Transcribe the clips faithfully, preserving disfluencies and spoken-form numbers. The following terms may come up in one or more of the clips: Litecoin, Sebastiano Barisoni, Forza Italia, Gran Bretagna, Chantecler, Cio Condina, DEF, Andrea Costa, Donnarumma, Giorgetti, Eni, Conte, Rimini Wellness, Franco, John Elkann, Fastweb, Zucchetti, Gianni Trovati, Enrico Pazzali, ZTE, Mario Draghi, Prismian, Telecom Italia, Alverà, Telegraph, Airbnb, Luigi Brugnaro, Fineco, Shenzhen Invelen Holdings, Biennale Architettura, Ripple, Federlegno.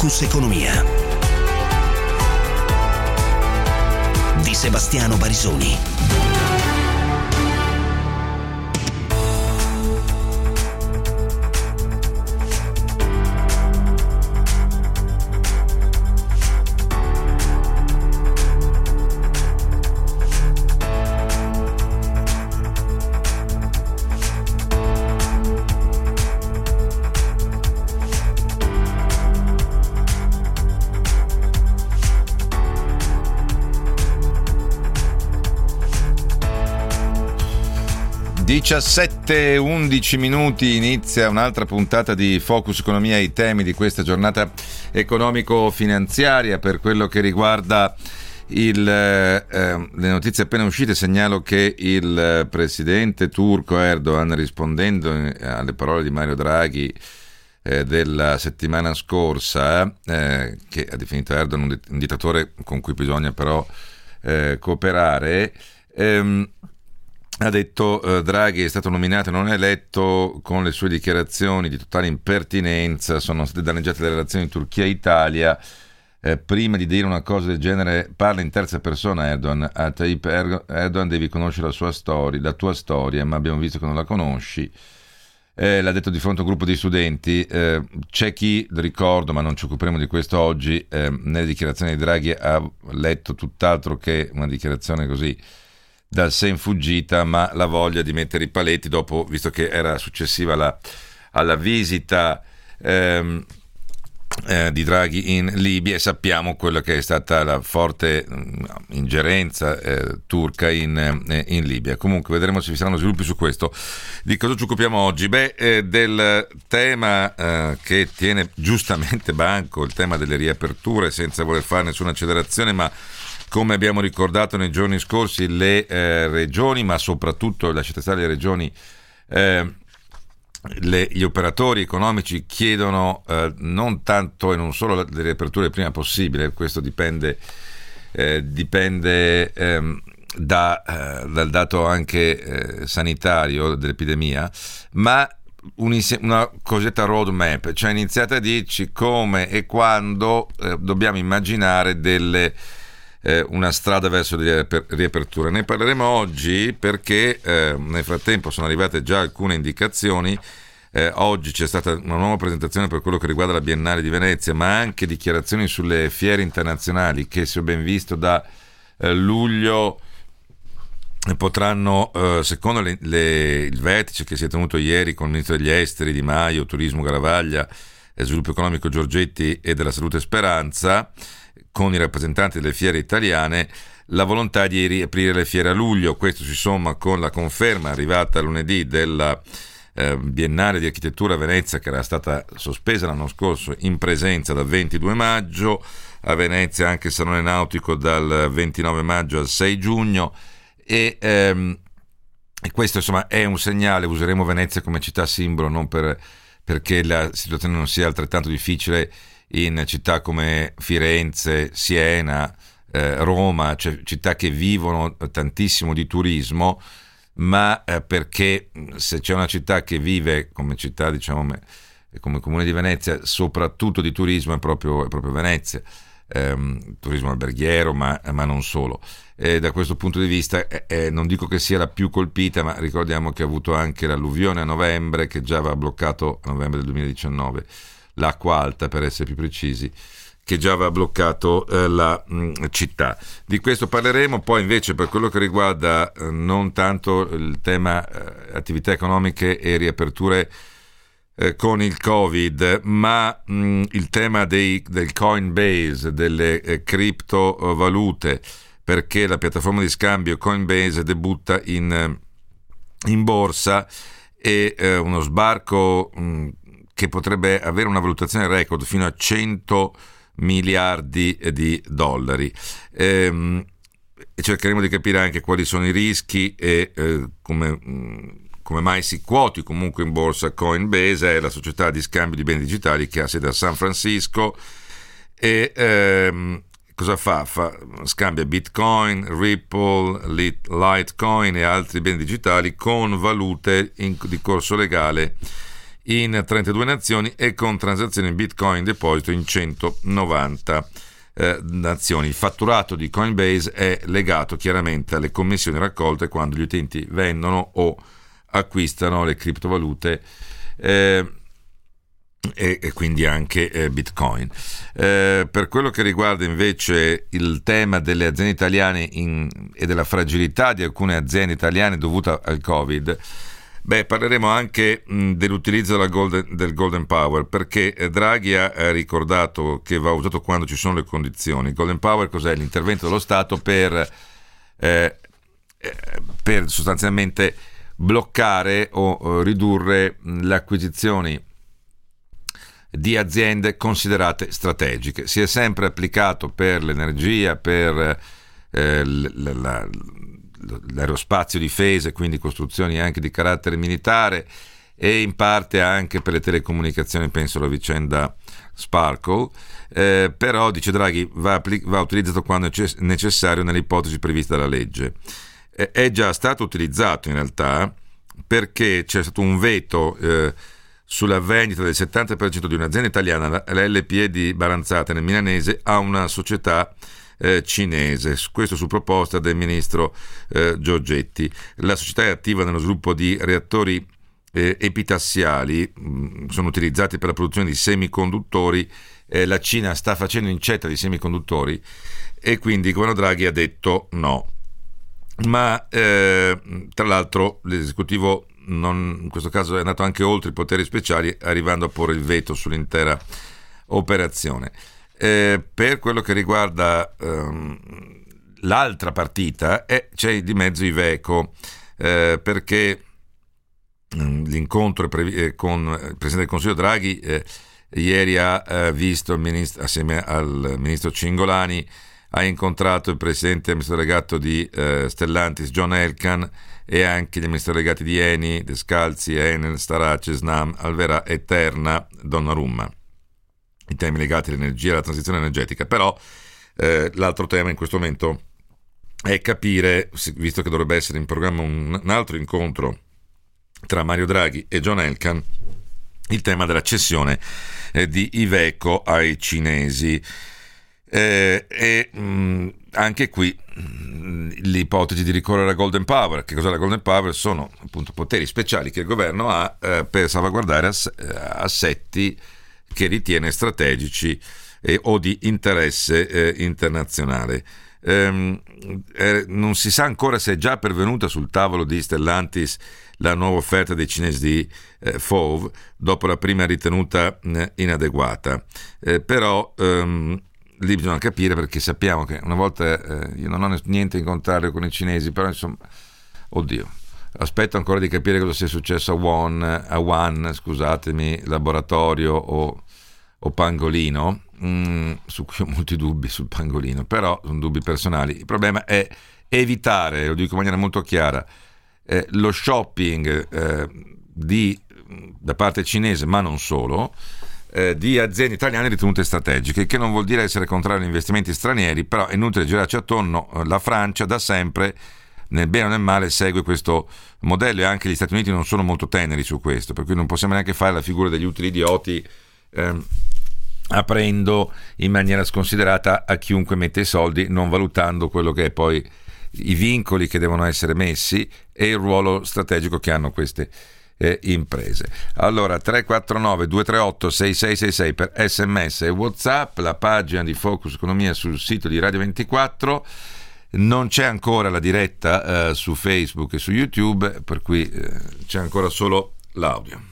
Focus Economia di Sebastiano Barisoni. diciassette e undici minuti, inizia un'altra puntata di Focus Economia, i temi di questa giornata economico-finanziaria. Per quello che riguarda il, eh, le notizie appena uscite, segnalo che il presidente turco Erdogan, rispondendo alle parole di Mario Draghi eh, della settimana scorsa, eh, che ha definito Erdogan un dittatore con cui bisogna però eh, cooperare, ehm, ha detto eh, Draghi è stato nominato e non eletto, con le sue dichiarazioni di totale impertinenza sono state danneggiate le relazioni Turchia-Italia. Eh, prima di dire una cosa del genere parla in terza persona Erdogan. A Tayyip Erdogan devi conoscere la sua storia, la tua storia, ma abbiamo visto che non la conosci. Eh, l'ha detto di fronte a un gruppo di studenti. Eh, c'è chi, ricordo, ma non ci occuperemo di questo oggi, eh, nelle dichiarazioni di Draghi ha letto tutt'altro che una dichiarazione così dal sé infuggita, ma la voglia di mettere i paletti dopo, visto che era successiva la, alla visita ehm, eh, di Draghi in Libia, e sappiamo quella che è stata la forte mh, ingerenza eh, turca in, eh, in Libia. Comunque vedremo se vi saranno sviluppi su questo. Di cosa ci occupiamo oggi? Beh, eh, del tema eh, che tiene giustamente banco, il tema delle riaperture, senza voler fare nessuna accelerazione, ma come abbiamo ricordato nei giorni scorsi, le eh, regioni, ma soprattutto, lasciate stare le regioni, eh, le, gli operatori economici chiedono eh, non tanto e non solo le riaperture il prima possibile. Questo dipende, eh, dipende eh, da, eh, dal dato anche eh, sanitario dell'epidemia, ma una cosiddetta roadmap, cioè iniziate a dirci come e quando eh, dobbiamo immaginare delle una strada verso le riaperture. Ne parleremo oggi perché eh, nel frattempo sono arrivate già alcune indicazioni. Eh, oggi c'è stata una nuova presentazione per quello che riguarda la Biennale di Venezia, ma anche dichiarazioni sulle fiere internazionali che, se ho ben visto, da eh, luglio potranno, eh, secondo le, le, il vertice che si è tenuto ieri con il ministro degli esteri Di Maio, turismo Garavaglia, sviluppo economico Giorgetti e della salute Speranza, con i rappresentanti delle fiere italiane, la volontà di riaprire le fiere a luglio. Questo si somma con la conferma arrivata lunedì della eh, Biennale di Architettura a Venezia, che era stata sospesa l'anno scorso in presenza dal ventidue maggio, a Venezia anche il Salone Nautico dal ventinove maggio al sei giugno, e ehm, questo insomma è un segnale. Useremo Venezia come città simbolo, non per, perché la situazione non sia altrettanto difficile in città come Firenze, Siena, eh, Roma, cioè città che vivono tantissimo di turismo, ma eh, perché se c'è una città che vive come città, diciamo, come comune di Venezia, soprattutto di turismo, è proprio, è proprio Venezia, eh, turismo alberghiero, ma, ma non solo. E da questo punto di vista eh, non dico che sia la più colpita, ma ricordiamo che ha avuto anche l'alluvione a novembre, che già aveva bloccato, a novembre del duemiladiciannove, l'acqua alta, per essere più precisi, che già aveva bloccato eh, la mh, città. Di questo parleremo. Poi invece, per quello che riguarda eh, non tanto il tema eh, attività economiche e riaperture eh, con il Covid, ma mh, il tema dei, del Coinbase, delle eh, criptovalute, perché la piattaforma di scambio Coinbase debutta in, in borsa, e eh, uno sbarco mh, che potrebbe avere una valutazione record fino a cento miliardi di dollari. Ehm, cercheremo di capire anche quali sono i rischi e eh, come, come mai si quoti comunque in borsa Coinbase. È la società di scambio di beni digitali che ha sede a San Francisco, e ehm, cosa fa? fa? Scambia Bitcoin, Ripple, Litecoin e altri beni digitali con valute in, di corso legale in trentadue nazioni e con transazioni in Bitcoin in deposito in centonovanta eh, nazioni. Il fatturato di Coinbase è legato chiaramente alle commissioni raccolte quando gli utenti vendono o acquistano le criptovalute eh, e, e quindi anche eh, Bitcoin. Eh, per quello che riguarda invece il tema delle aziende italiane in, e della fragilità di alcune aziende italiane dovuta al Covid, beh, parleremo anche mh, dell'utilizzo della golden, del Golden Power, perché eh, Draghi ha eh, ricordato che va usato quando ci sono le condizioni. Il Golden Power cos'è? L'intervento dello Stato per, eh, per sostanzialmente bloccare o, o ridurre mh, le acquisizioni di aziende considerate strategiche. Si è sempre applicato per l'energia, per eh, la, la l'aerospazio, difesa, quindi costruzioni anche di carattere militare, e in parte anche per le telecomunicazioni, penso alla vicenda Sparkle, eh, però dice Draghi va, va utilizzato quando è necessario nelle ipotesi previste dalla legge. Eh, è già stato utilizzato in realtà, perché c'è stato un veto eh, sulla vendita del settanta per cento di un'azienda italiana, la L P E di Baranzate nel milanese, a una società Eh, cinese, questo su proposta del ministro eh, Giorgetti. La società è attiva nello sviluppo di reattori eh, epitassiali, mh, sono utilizzati per la produzione di semiconduttori. Eh, la Cina sta facendo incetta di semiconduttori e quindi il governo Draghi ha detto no. Ma eh, tra l'altro l'esecutivo non, in questo caso è andato anche oltre i poteri speciali, arrivando a porre il veto sull'intera operazione. Eh, per quello che riguarda ehm, l'altra partita eh, c'è di mezzo Iveco, eh, perché ehm, l'incontro previ- eh, con il Presidente del Consiglio Draghi eh, ieri ha eh, visto il ministro, assieme al Ministro Cingolani ha incontrato il Presidente amministratore delegato di eh, Stellantis, John Elkann, e anche gli amministratori delegati di Eni, Descalzi, Enel, Starace, Snam, Alverà e Terna Donnarumma, i temi legati all'energia e alla transizione energetica. Però eh, l'altro tema in questo momento è capire, visto che dovrebbe essere in programma un, un altro incontro tra Mario Draghi e John Elkann, il tema della cessione eh, di Iveco ai cinesi. Eh, e mh, anche qui mh, l'ipotesi di ricorrere a Golden Power. Che cos'è la Golden Power? Sono appunto poteri speciali che il governo ha eh, per salvaguardare ass- assetti che ritiene strategici eh, o di interesse eh, internazionale. Ehm, eh, non si sa ancora se è già pervenuta sul tavolo di Stellantis la nuova offerta dei cinesi di eh, F O V, dopo la prima ritenuta eh, inadeguata. Eh, però ehm, lì bisogna capire, perché sappiamo che una volta eh, io non ho niente in contrario con i cinesi, però insomma, oddio, aspetto ancora di capire cosa sia successo a One, a One scusatemi, Laboratorio o, o Pangolino, mm, su cui ho molti dubbi sul Pangolino, però sono dubbi personali. Il problema è evitare, lo dico in maniera molto chiara, eh, lo shopping eh, di, da parte cinese, ma non solo, eh, di aziende italiane ritenute strategiche, che non vuol dire essere contrario agli investimenti stranieri, però è inutile girarci attorno. La Francia da sempre, nel bene o nel male, segue questo modello, e anche gli Stati Uniti non sono molto teneri su questo, per cui non possiamo neanche fare la figura degli utili idioti ehm, aprendo in maniera sconsiderata a chiunque mette i soldi, non valutando quello che è poi i vincoli che devono essere messi e il ruolo strategico che hanno queste eh, imprese. Allora, tre quattro nove due tre otto sei sei sei sei per sms e WhatsApp, la pagina di Focus Economia sul sito di Radio ventiquattro. Non c'è ancora la diretta eh, su Facebook e su YouTube, per cui eh, c'è ancora solo l'audio.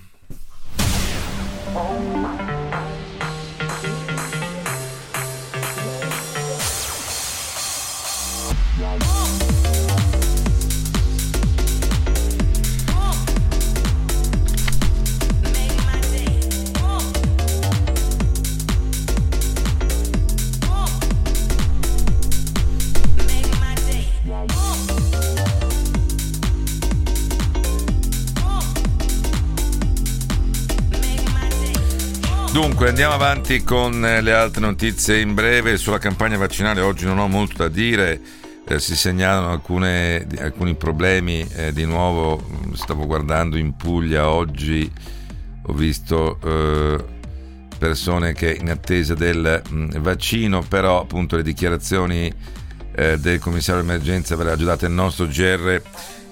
Dunque, andiamo avanti con le altre notizie in breve. Sulla campagna vaccinale oggi non ho molto da dire, eh, si segnalano alcune, alcuni problemi, eh, di nuovo stavo guardando in Puglia oggi ho visto eh, persone che in attesa del mh, vaccino, però appunto le dichiarazioni eh, del commissario emergenza ve le ha già date il nostro G R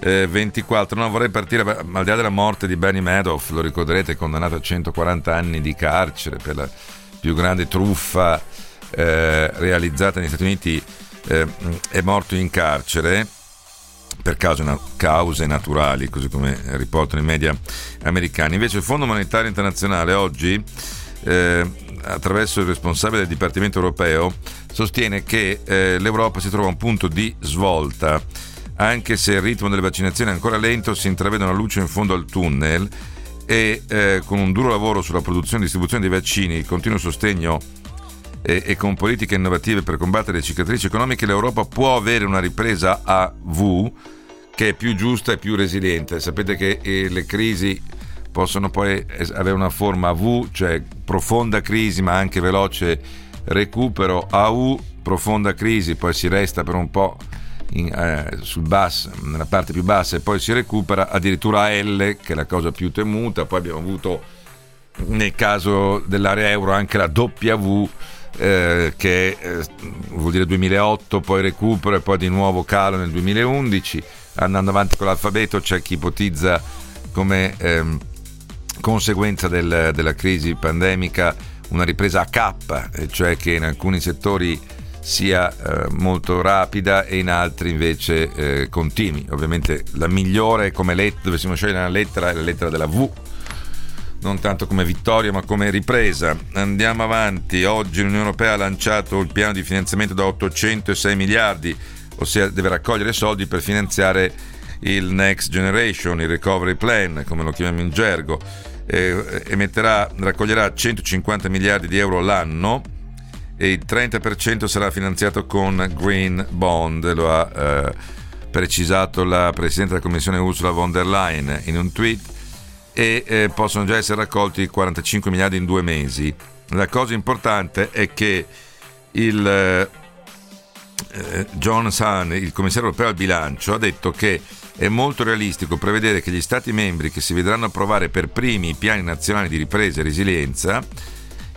eh, ventiquattro. Non vorrei partire, al di là della morte di Bernie Madoff, lo ricorderete, condannato a centoquaranta anni di carcere per la più grande truffa eh, realizzata negli Stati Uniti, eh, è morto in carcere per cause naturali, così come riportano i media americani. Invece il Fondo Monetario Internazionale oggi, eh, attraverso il responsabile del Dipartimento Europeo, sostiene che eh, l'Europa si trova a un punto di svolta. Anche se il ritmo delle vaccinazioni è ancora lento, si intravede una luce in fondo al tunnel e eh, con un duro lavoro sulla produzione e distribuzione dei vaccini, il continuo sostegno e, e con politiche innovative per combattere le cicatrici economiche, l'Europa può avere una ripresa a V che è più giusta e più resiliente. Sapete che eh, le crisi possono poi avere una forma a V, cioè profonda crisi ma anche veloce recupero, A U, profonda crisi, poi si resta per un po' in, eh, sul basso, nella parte più bassa, e poi si recupera, addirittura L, che è la cosa più temuta. Poi abbiamo avuto nel caso dell'area euro anche la W, Eh, che eh, vuol dire duemilaotto, poi recupero e poi di nuovo calo nel duemilaundici. Andando avanti con l'alfabeto, c'è chi ipotizza come ehm, conseguenza del, della crisi pandemica una ripresa a K, cioè che in alcuni settori sia eh, molto rapida e in altri invece eh, continui. Ovviamente la migliore, come let- dovessimo scegliere una lettera, è la lettera della V, non tanto come vittoria ma come ripresa. Andiamo avanti. Oggi l'Unione Europea ha lanciato il piano di finanziamento da ottocentosei miliardi, ossia deve raccogliere soldi per finanziare il Next Generation, il Recovery Plan come lo chiamiamo in gergo, eh, emetterà, raccoglierà centocinquanta miliardi di euro l'anno e il trenta per cento sarà finanziato con Green Bond, lo ha eh, precisato la Presidente della Commissione Ursula von der Leyen in un tweet, e eh, possono già essere raccolti quarantacinque miliardi in due mesi. La cosa importante è che il eh, John Elkann, il commissario europeo al bilancio, ha detto che è molto realistico prevedere che gli Stati membri che si vedranno approvare per primi i piani nazionali di ripresa e resilienza,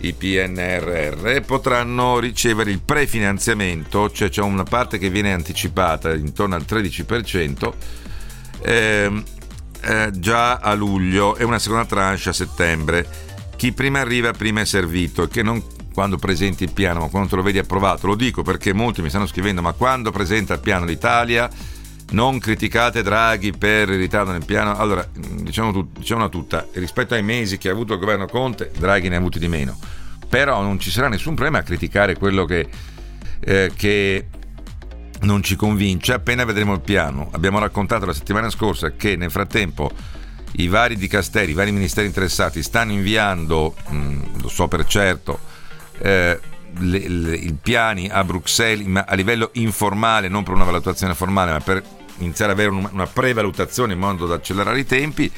i P N R R, potranno ricevere il prefinanziamento, cioè c'è una parte che viene anticipata intorno al tredici per cento, ehm, Eh, già a luglio e una seconda tranche a settembre. Chi prima arriva prima è servito, che non quando presenti il piano ma quando te lo vedi approvato. Lo dico perché molti mi stanno scrivendo: ma quando presenta il piano l'Italia, non criticate Draghi per il ritardo nel piano. Allora diciamo tut- diciamola tutta, rispetto ai mesi che ha avuto il governo Conte, Draghi ne ha avuti di meno, però non ci sarà nessun problema a criticare quello che eh, che non ci convince appena vedremo il piano. Abbiamo raccontato la settimana scorsa che nel frattempo i vari dicasteri, i vari ministeri interessati stanno inviando, mh, lo so per certo, eh, le, le, i piani a Bruxelles, ma a livello informale, non per una valutazione formale ma per iniziare ad avere un, una prevalutazione in modo da accelerare i tempi.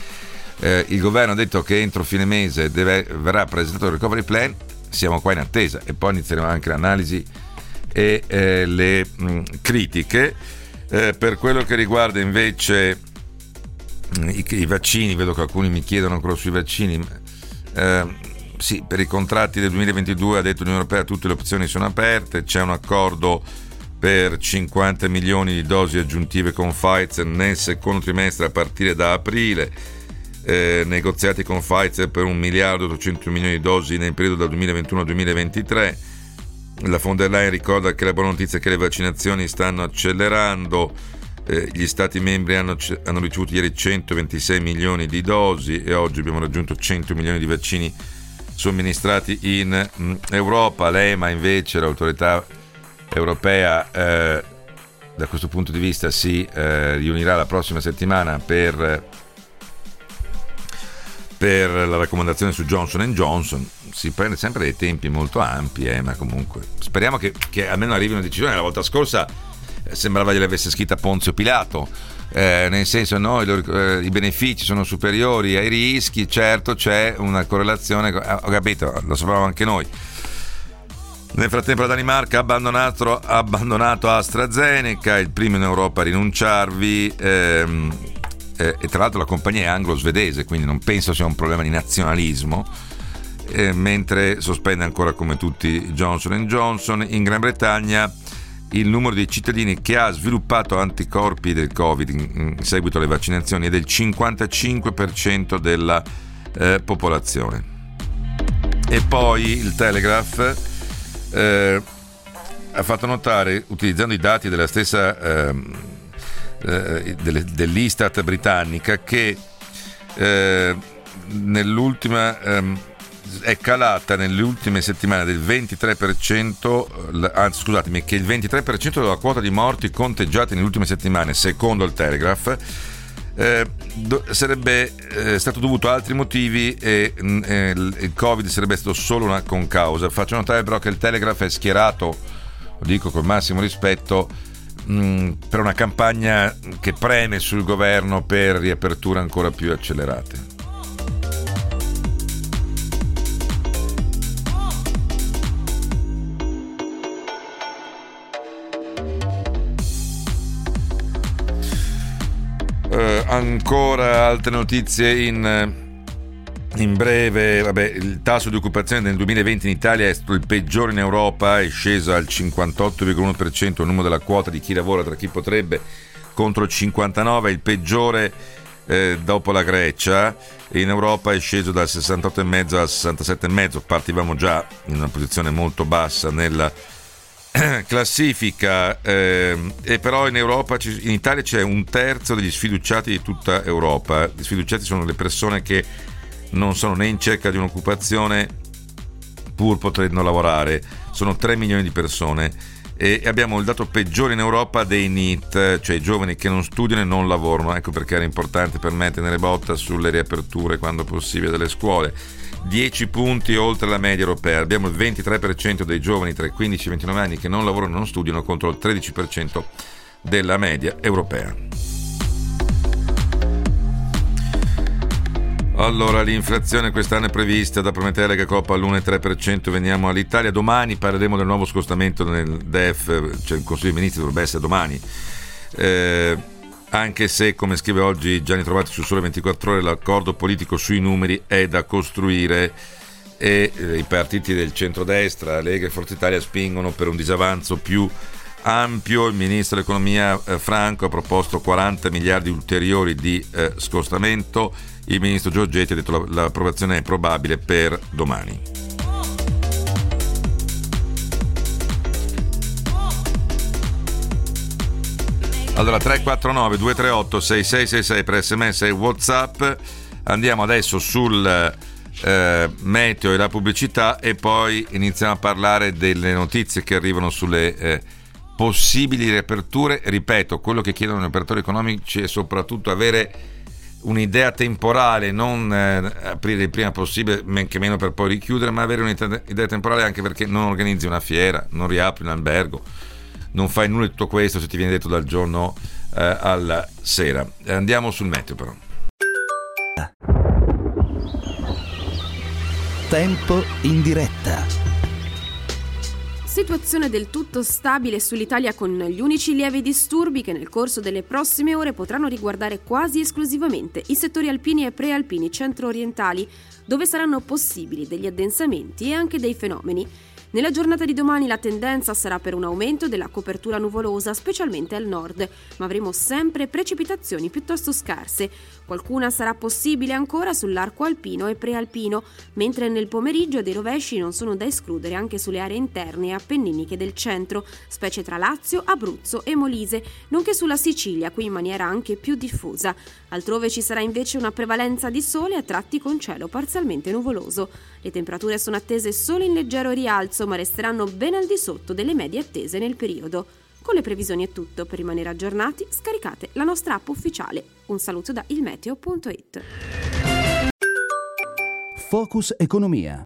Eh, il governo ha detto che entro fine mese deve, verrà presentato il recovery plan, siamo qua in attesa e poi inizieremo anche l'analisi e eh, le mh, critiche. Eh, per quello che riguarda invece mh, i, i vaccini, vedo che alcuni mi chiedono ancora sui vaccini, eh, sì, per i contratti del duemilaventidue ha detto l'Unione Europea tutte le opzioni sono aperte, c'è un accordo per cinquanta milioni di dosi aggiuntive con Pfizer nel secondo trimestre a partire da aprile, eh, negoziati con Pfizer per un miliardo e ottocento milioni di dosi nel periodo dal duemilaventuno al duemilaventitré. La von der Leyen ricorda che la buona notizia è che le vaccinazioni stanno accelerando, eh, gli Stati membri hanno, hanno ricevuto ieri centoventisei milioni di dosi e oggi abbiamo raggiunto cento milioni di vaccini somministrati in mh, Europa. L'E M A invece, l'autorità europea, eh, da questo punto di vista si eh, riunirà la prossima settimana per, per la raccomandazione su Johnson and Johnson. Si prende sempre dei tempi molto ampi, eh, ma comunque speriamo che, che almeno arrivi una decisione. La volta scorsa eh, sembrava gliel'avesse scritta Ponzio Pilato, eh, nel senso no, il, eh, i benefici sono superiori ai rischi, certo c'è una correlazione, eh, ho capito, lo sapevamo anche noi. Nel frattempo la Danimarca ha abbandonato, abbandonato AstraZeneca, il primo in Europa a rinunciarvi, ehm, eh, e tra l'altro la compagnia è anglo-svedese, quindi non penso sia un problema di nazionalismo, eh, mentre sospende ancora, come tutti, Johnson and Johnson. In Gran Bretagna il numero di cittadini che ha sviluppato anticorpi del Covid in seguito alle vaccinazioni è del cinquantacinque per cento della eh, popolazione. E poi il Telegraph eh, ha fatto notare, utilizzando i dati della stessa eh, eh, dell'Istat britannica, che eh, nell'ultima eh, è calata nelle ultime settimane del ventitré per cento, anzi scusatemi, che il ventitré per cento della quota di morti conteggiate nelle ultime settimane, secondo il Telegraph, eh, do, sarebbe eh, stato dovuto a altri motivi e eh, il Covid sarebbe stato solo una concausa. Faccio notare però che il Telegraph è schierato, lo dico col massimo rispetto, mh, per una campagna che preme sul governo per riaperture ancora più accelerate. Uh, ancora altre notizie in, in breve. Vabbè, il tasso di occupazione nel duemilaventi in Italia è stato il peggiore in Europa, è sceso al cinquantotto virgola uno per cento il numero della quota di chi lavora tra chi potrebbe, contro il cinquantanove per cento, il peggiore eh, dopo la Grecia. In Europa è sceso dal sessantotto virgola cinque al sessantasette virgola cinque, partivamo già in una posizione molto bassa nella classifica, ehm, e però in Europa, in Italia c'è un terzo degli sfiduciati di tutta Europa. Gli sfiduciati sono le persone che non sono né in cerca di un'occupazione pur potendo lavorare, sono tre milioni di persone, e abbiamo il dato peggiore in Europa dei NEET, cioè i giovani che non studiano e non lavorano. Ecco perché era importante per me tenere botta sulle riaperture quando possibile delle scuole. dieci punti oltre la media europea, abbiamo il ventitré per cento dei giovani tra i quindici e i ventinove anni che non lavorano e non studiano, contro il tredici per cento della media europea. Allora, l'inflazione quest'anno è prevista da Prometeo che coppa all'uno virgola tre per cento. Veniamo all'Italia. Domani parleremo del nuovo scostamento nel D E F, cioè il Consiglio dei Ministri dovrebbe essere domani, eh, anche se, come scrive oggi Gianni Trovati su Sole ventiquattro Ore, l'accordo politico sui numeri è da costruire, e eh, i partiti del centrodestra, Lega e Forza Italia, spingono per un disavanzo più ampio. Il ministro dell'economia eh, Franco ha proposto quaranta miliardi ulteriori di eh, scostamento. Il ministro Giorgetti ha detto che l'approvazione è probabile per domani. Allora, tre quattro nove due tre otto sei sei sei sei per sms e whatsapp. Andiamo adesso sul eh, meteo e la pubblicità, e poi iniziamo a parlare delle notizie che arrivano sulle eh, possibili riaperture. Ripeto, quello che chiedono gli operatori economici è soprattutto avere un'idea temporale, non eh, aprire il prima possibile, men che meno per poi richiudere, ma avere un'idea temporale, anche perché non organizzi una fiera, non riapri un albergo, non fai nulla di tutto questo se ti viene detto dal giorno eh, alla sera. Andiamo sul meteo però. Tempo in diretta. Situazione del tutto stabile sull'Italia, con gli unici lievi disturbi che nel corso delle prossime ore potranno riguardare quasi esclusivamente i settori alpini e prealpini centro-orientali, dove saranno possibili degli addensamenti e anche dei fenomeni. Nella giornata di domani la tendenza sarà per un aumento della copertura nuvolosa, specialmente al nord, ma avremo sempre precipitazioni piuttosto scarse. Qualcuna sarà possibile ancora sull'arco alpino e prealpino, mentre nel pomeriggio dei rovesci non sono da escludere anche sulle aree interne e appenniniche del centro, specie tra Lazio, Abruzzo e Molise, nonché sulla Sicilia, qui in maniera anche più diffusa. Altrove ci sarà invece una prevalenza di sole, a tratti con cielo parzialmente nuvoloso. Le temperature sono attese solo in leggero rialzo, ma resteranno ben al di sotto delle medie attese nel periodo. Con le previsioni è tutto. Per rimanere aggiornati, scaricate la nostra app ufficiale. Un saluto da ilmeteo punto it. Focus Economia.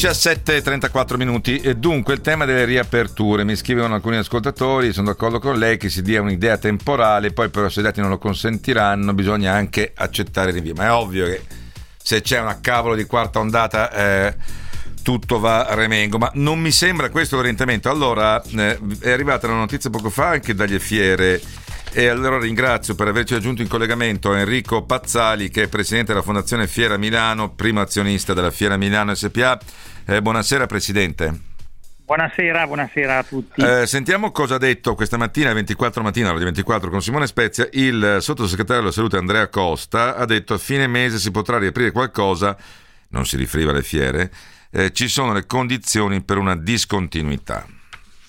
diciassette e trentaquattro minuti. E dunque il tema delle riaperture, mi scrivono alcuni ascoltatori, sono d'accordo con lei che si dia un'idea temporale, poi però se i dati non lo consentiranno bisogna anche accettare rinvio, ma è ovvio che se c'è una cavolo di quarta ondata eh, tutto va a remengo, ma non mi sembra questo l'orientamento. Allora eh, è arrivata una notizia poco fa anche dagli Fiere, e allora ringrazio per averci aggiunto in collegamento Enrico Pazzali, che è presidente della Fondazione Fiera Milano, primo azionista della Fiera Milano S P A. Eh, buonasera Presidente. Buonasera, buonasera a tutti. Eh, sentiamo cosa ha detto questa mattina, ventiquattro mattina, alle ventiquattro, con Simone Spezia, il sottosegretario della salute Andrea Costa. Ha detto a fine mese si potrà riaprire qualcosa, non si riferiva alle fiere, eh, ci sono le condizioni per una discontinuità.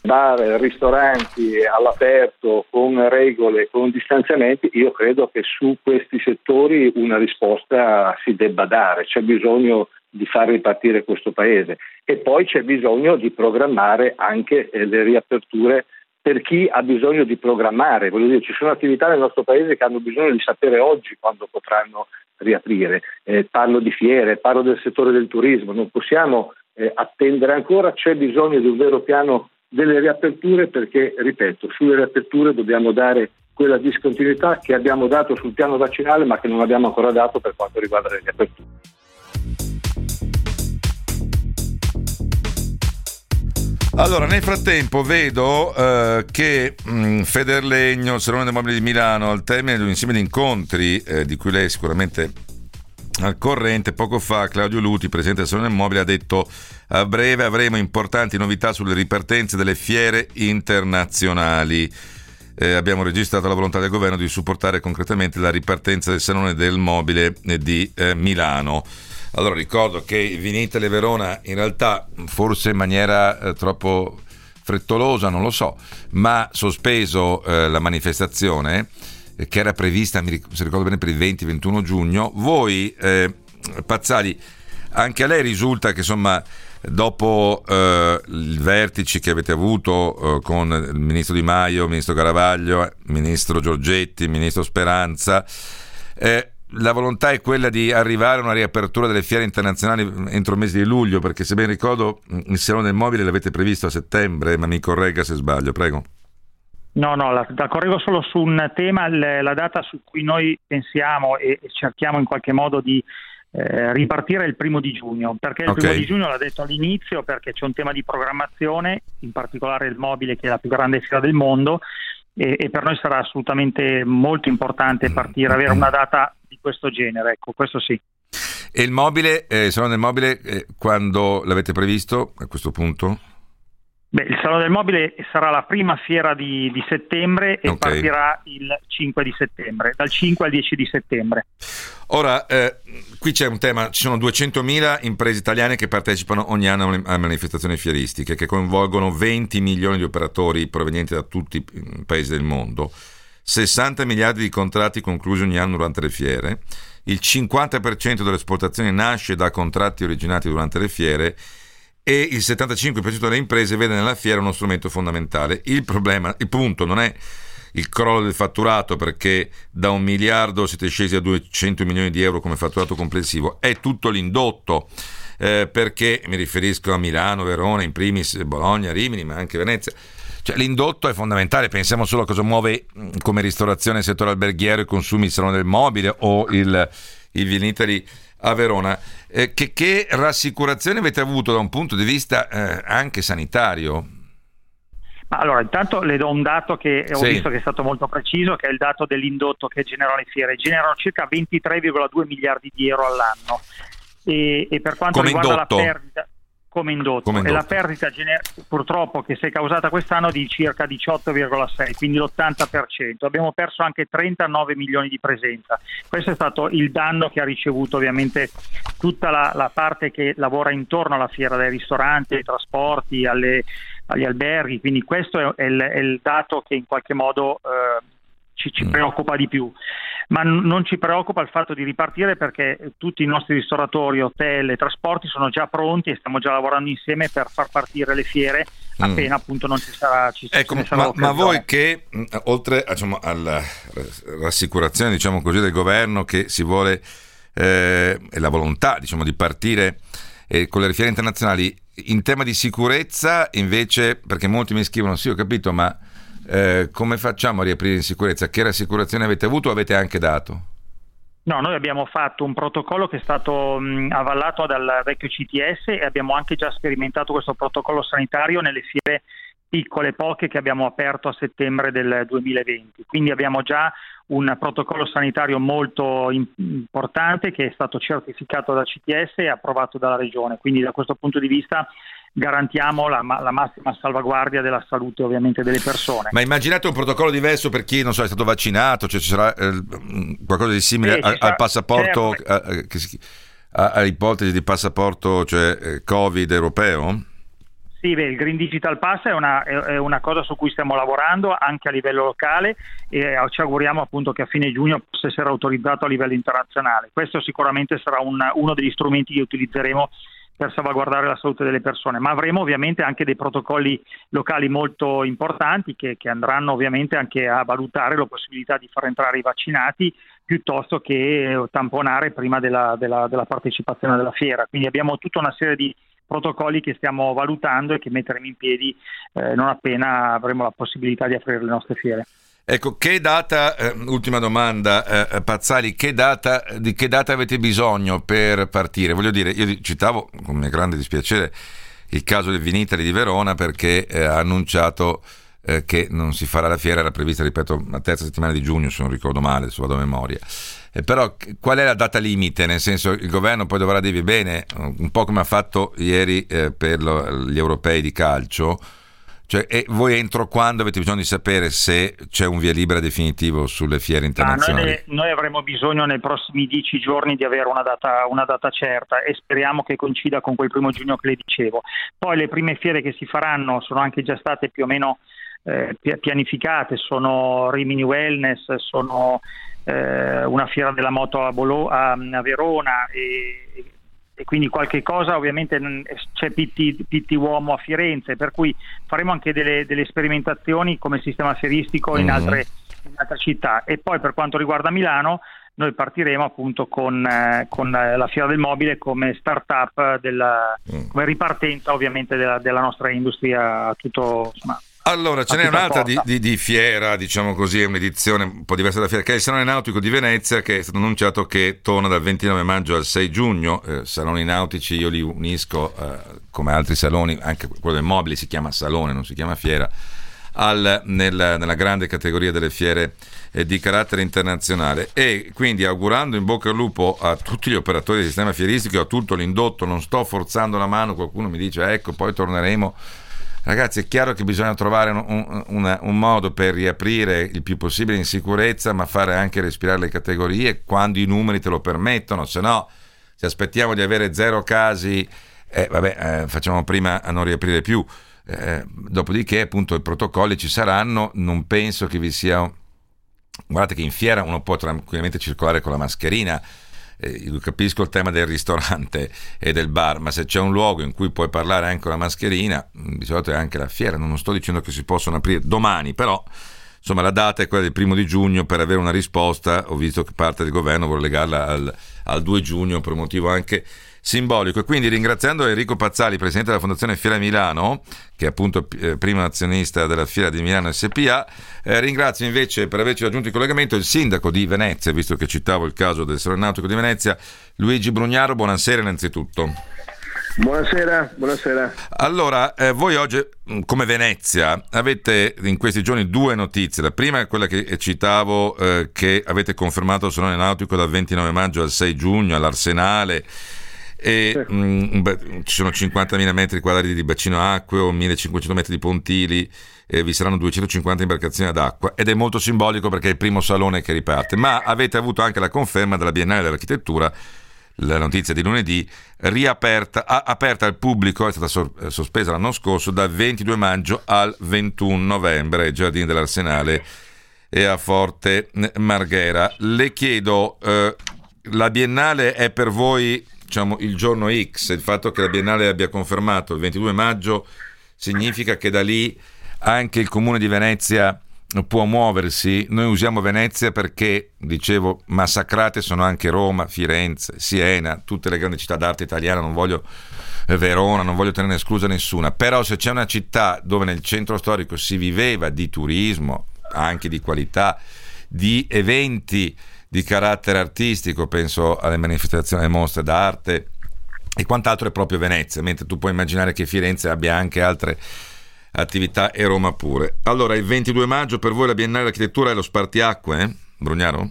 Bar, ristoranti all'aperto con regole, con distanziamenti, io credo che su questi settori una risposta si debba dare, c'è bisogno di far ripartire questo paese e poi c'è bisogno di programmare anche eh, le riaperture per chi ha bisogno di programmare, voglio dire, ci sono attività nel nostro paese che hanno bisogno di sapere oggi quando potranno riaprire, eh, parlo di fiere, parlo del settore del turismo, non possiamo eh, attendere ancora, c'è bisogno di un vero piano delle riaperture perché, ripeto, sulle riaperture dobbiamo dare quella discontinuità che abbiamo dato sul piano vaccinale ma che non abbiamo ancora dato per quanto riguarda le riaperture. Allora, nel frattempo vedo eh, che mh, Federlegno, Salone del Mobile di Milano, al termine di un insieme di incontri eh, di cui lei è sicuramente al corrente, poco fa Claudio Luti, presidente del Salone del Mobile, ha detto: a breve avremo importanti novità sulle ripartenze delle fiere internazionali. Eh, abbiamo registrato la volontà del governo di supportare concretamente la ripartenza del Salone del Mobile di eh, Milano. Allora ricordo che Vinitaly e Verona, in realtà forse in maniera eh, troppo frettolosa, non lo so, ma sospeso eh, la manifestazione eh, che era prevista, mi ric- se ricordo bene, per il venti ventuno giugno. Voi eh, Pazzali, anche a lei risulta che insomma dopo eh, il vertice che avete avuto eh, con il ministro Di Maio, il ministro Garavaglia, il ministro Giorgetti, il ministro Speranza, eh, la volontà è quella di arrivare a una riapertura delle fiere internazionali entro il mese di luglio, perché se ben ricordo il Salone del Mobile l'avete previsto a settembre, ma mi corregga se sbaglio, prego. No, no, la, la correggo solo su un tema, l, la data su cui noi pensiamo e, e cerchiamo in qualche modo di Eh, ripartire il primo di giugno, perché il okay. primo di giugno l'ha detto all'inizio, perché c'è un tema di programmazione, in particolare il mobile che è la più grande fiera del mondo e, e per noi sarà assolutamente molto importante partire, avere una data di questo genere, ecco, questo sì. E il mobile, eh, il Salone del Mobile, eh, quando l'avete previsto a questo punto? Beh, il Salone del Mobile sarà la prima fiera di, di settembre e okay. partirà il cinque di settembre, dal cinque al dieci di settembre. Ora, eh, qui c'è un tema, ci sono duecentomila imprese italiane che partecipano ogni anno a manifestazioni fieristiche che coinvolgono venti milioni di operatori provenienti da tutti i paesi del mondo, sessanta miliardi di contratti conclusi ogni anno durante le fiere, il cinquanta per cento delle esportazioni nasce da contratti originati durante le fiere e il settantacinque per cento delle imprese vede nella fiera uno strumento fondamentale. Il problema, il punto non è il crollo del fatturato, perché da un miliardo siete scesi a duecento milioni di euro come fatturato complessivo, è tutto l'indotto, eh, perché mi riferisco a Milano, Verona, in primis Bologna, Rimini, ma anche Venezia. Cioè, l'indotto è fondamentale, pensiamo solo a cosa muove come ristorazione il settore alberghiero, i consumi, il Salone del Mobile o il, il Vinitaly a Verona. Eh, che, che rassicurazione avete avuto da un punto di vista eh, anche sanitario? Allora, intanto le do un dato che ho sì. visto che è stato molto preciso, che è il dato dell'indotto che genera le fiere, generano circa ventitré virgola due miliardi di euro all'anno e, e per quanto come riguarda indotto. la perdita come indotto, come indotto. E la perdita gener- purtroppo che si è causata quest'anno di circa diciotto virgola sei, quindi l'ottanta per cento, abbiamo perso anche trentanove milioni di presenza, questo è stato il danno che ha ricevuto ovviamente tutta la, la parte che lavora intorno alla fiera, dai ristoranti, ai trasporti, alle, agli alberghi, quindi questo è, è, il, è il dato che in qualche modo eh, ci, ci preoccupa di più, ma n- non ci preoccupa il fatto di ripartire perché tutti i nostri ristoratori, hotel e trasporti sono già pronti e stiamo già lavorando insieme per far partire le fiere appena mm. appunto non ci sarà, ci ecco, ma, sarà ma voi che oltre diciamo, alla rassicurazione diciamo così del governo che si vuole eh, e la volontà diciamo di partire eh, con le fiere internazionali. In tema di sicurezza invece, perché molti mi scrivono, sì ho capito, ma eh, come facciamo a riaprire in sicurezza? Che rassicurazione avete avuto o avete anche dato? No, noi abbiamo fatto un protocollo che è stato mh, avallato dal vecchio C T S e abbiamo anche già sperimentato questo protocollo sanitario nelle fiere piccole, poche, che abbiamo aperto a settembre del duemilaventi. Quindi abbiamo già un protocollo sanitario molto importante che è stato certificato dal C T S e approvato dalla Regione. Quindi da questo punto di vista garantiamo la, la massima salvaguardia della salute ovviamente delle persone. Ma immaginate un protocollo diverso per chi non so è stato vaccinato, cioè ci sarà eh, qualcosa di simile eh, a, sarà, al passaporto, certo. a, a, a, a ipotesi di passaporto, cioè eh, Covid europeo? Sì, beh, il Green Digital Pass è una, è una cosa su cui stiamo lavorando anche a livello locale e ci auguriamo appunto che a fine giugno possa essere autorizzato a livello internazionale. Questo sicuramente sarà un, uno degli strumenti che utilizzeremo per salvaguardare la salute delle persone, ma avremo ovviamente anche dei protocolli locali molto importanti che, che andranno ovviamente anche a valutare la possibilità di far entrare i vaccinati piuttosto che tamponare prima della, della, della partecipazione alla fiera. Quindi abbiamo tutta una serie di protocolli che stiamo valutando e che metteremo in piedi eh, non appena avremo la possibilità di aprire le nostre fiere. Ecco, che data, eh, ultima domanda eh, Pazzali, che data, di che data avete bisogno per partire? Voglio dire, io citavo con grande dispiacere il caso del Vinitaly di Verona perché eh, ha annunciato eh, che non si farà la fiera, era prevista, ripeto, la terza settimana di giugno se non ricordo male, adesso vado a memoria. Eh, però qual è la data limite? Nel senso, il governo poi dovrà dirvi bene, un po' come ha fatto ieri eh, per lo, gli europei di calcio, cioè e voi entro quando avete bisogno di sapere se c'è un via libera definitivo sulle fiere internazionali? Ah, noi, ne, noi avremo bisogno nei prossimi dieci giorni di avere una data, una data certa e speriamo che coincida con quel primo giugno che le dicevo. Poi le prime fiere che si faranno sono anche già state più o meno eh, pianificate, sono Rimini Wellness, sono una fiera della moto a, Bolo- a Verona e, e quindi qualche cosa ovviamente c'è Pitti, Pitti Uomo a Firenze, per cui faremo anche delle, delle sperimentazioni come sistema fieristico in altre, in altre città. E poi per quanto riguarda Milano noi partiremo appunto con, eh, con la Fiera del Mobile come start-up, della, come ripartenza ovviamente della, della nostra industria a tutto insomma. Allora, ce n'è un'altra di, di, di fiera, diciamo così, è un'edizione un po' diversa dalla fiera, che è il Salone Nautico di Venezia, che è stato annunciato che torna dal ventinove maggio al sei giugno. Eh, saloni nautici io li unisco, eh, come altri saloni, anche quello del mobile si chiama salone, non si chiama fiera, al, nella, nella grande categoria delle fiere eh, di carattere internazionale. E quindi augurando in bocca al lupo a tutti gli operatori del sistema fieristico, a tutto l'indotto, non sto forzando la mano, qualcuno mi dice ecco poi torneremo. Ragazzi, è chiaro che bisogna trovare un, un, una, un modo per riaprire il più possibile in sicurezza, ma fare anche respirare le categorie quando i numeri te lo permettono, se no, se aspettiamo di avere zero casi, eh, vabbè, eh, facciamo prima a non riaprire più. Eh, dopodiché, appunto, i protocolli ci saranno, non penso che vi sia... Guardate che in fiera uno può tranquillamente circolare con la mascherina. Eh, io capisco il tema del ristorante e del bar, ma se c'è un luogo in cui puoi parlare anche con la mascherina, di solito è anche la fiera. Non sto dicendo che si possono aprire domani, però insomma la data è quella del primo di giugno per avere una risposta. Ho visto che parte del governo vuole legarla al, al due giugno per un motivo anche simbolico. E quindi ringraziando Enrico Pazzali, presidente della Fondazione Fiera Milano, che è appunto eh, primo azionista della Fiera di Milano S P A, eh, ringrazio invece per averci raggiunto il collegamento il sindaco di Venezia, visto che citavo il caso del Salone Nautico di Venezia, Luigi Brugnaro. Buonasera innanzitutto. Buonasera, buonasera. Allora, eh, voi oggi come Venezia avete in questi giorni due notizie. La prima è quella che citavo, eh, che avete confermato il Salone Nautico dal ventinove maggio al sei giugno all'Arsenale. E, mh, beh, ci sono cinquantamila metri quadrati di bacino acqueo, millecinquecento metri di pontili, eh, vi saranno duecentocinquanta imbarcazioni ad acqua ed è molto simbolico perché è il primo salone che riparte, ma avete avuto anche la conferma della Biennale dell'Architettura, la notizia di lunedì, riaperta a, aperta al pubblico, è stata sor- sospesa l'anno scorso dal ventidue maggio al ventuno novembre ai giardini dell'Arsenale e a Forte Marghera. Le chiedo, eh, la Biennale è per voi diciamo il giorno X, il fatto che la Biennale abbia confermato il ventidue maggio significa che da lì anche il Comune di Venezia può muoversi. Noi usiamo Venezia perché, dicevo, massacrate sono anche Roma, Firenze, Siena, tutte le grandi città d'arte italiane, non voglio Verona, non voglio tenerne esclusa nessuna, però se c'è una città dove nel centro storico si viveva di turismo, anche di qualità, di eventi di carattere artistico, penso alle manifestazioni, alle mostre d'arte e quant'altro, è proprio Venezia, mentre tu puoi immaginare che Firenze abbia anche altre attività e Roma pure. Allora, il ventidue maggio per voi la Biennale Architettura è lo spartiacque, eh? Brugnaro?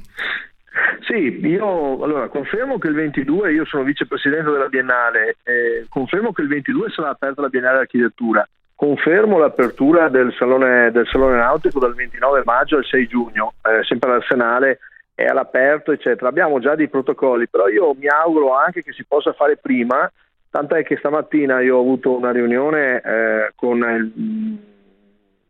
Sì, io allora confermo che il ventidue, io sono vicepresidente della Biennale, eh, confermo che il ventidue sarà aperta la Biennale Architettura, confermo l'apertura del Salone del Salone Nautico dal ventinove maggio al sei giugno, eh, sempre all'Arsenale, è all'aperto eccetera. Abbiamo già dei protocolli, però io mi auguro anche che si possa fare prima, tant'è che stamattina io ho avuto una riunione eh, con il,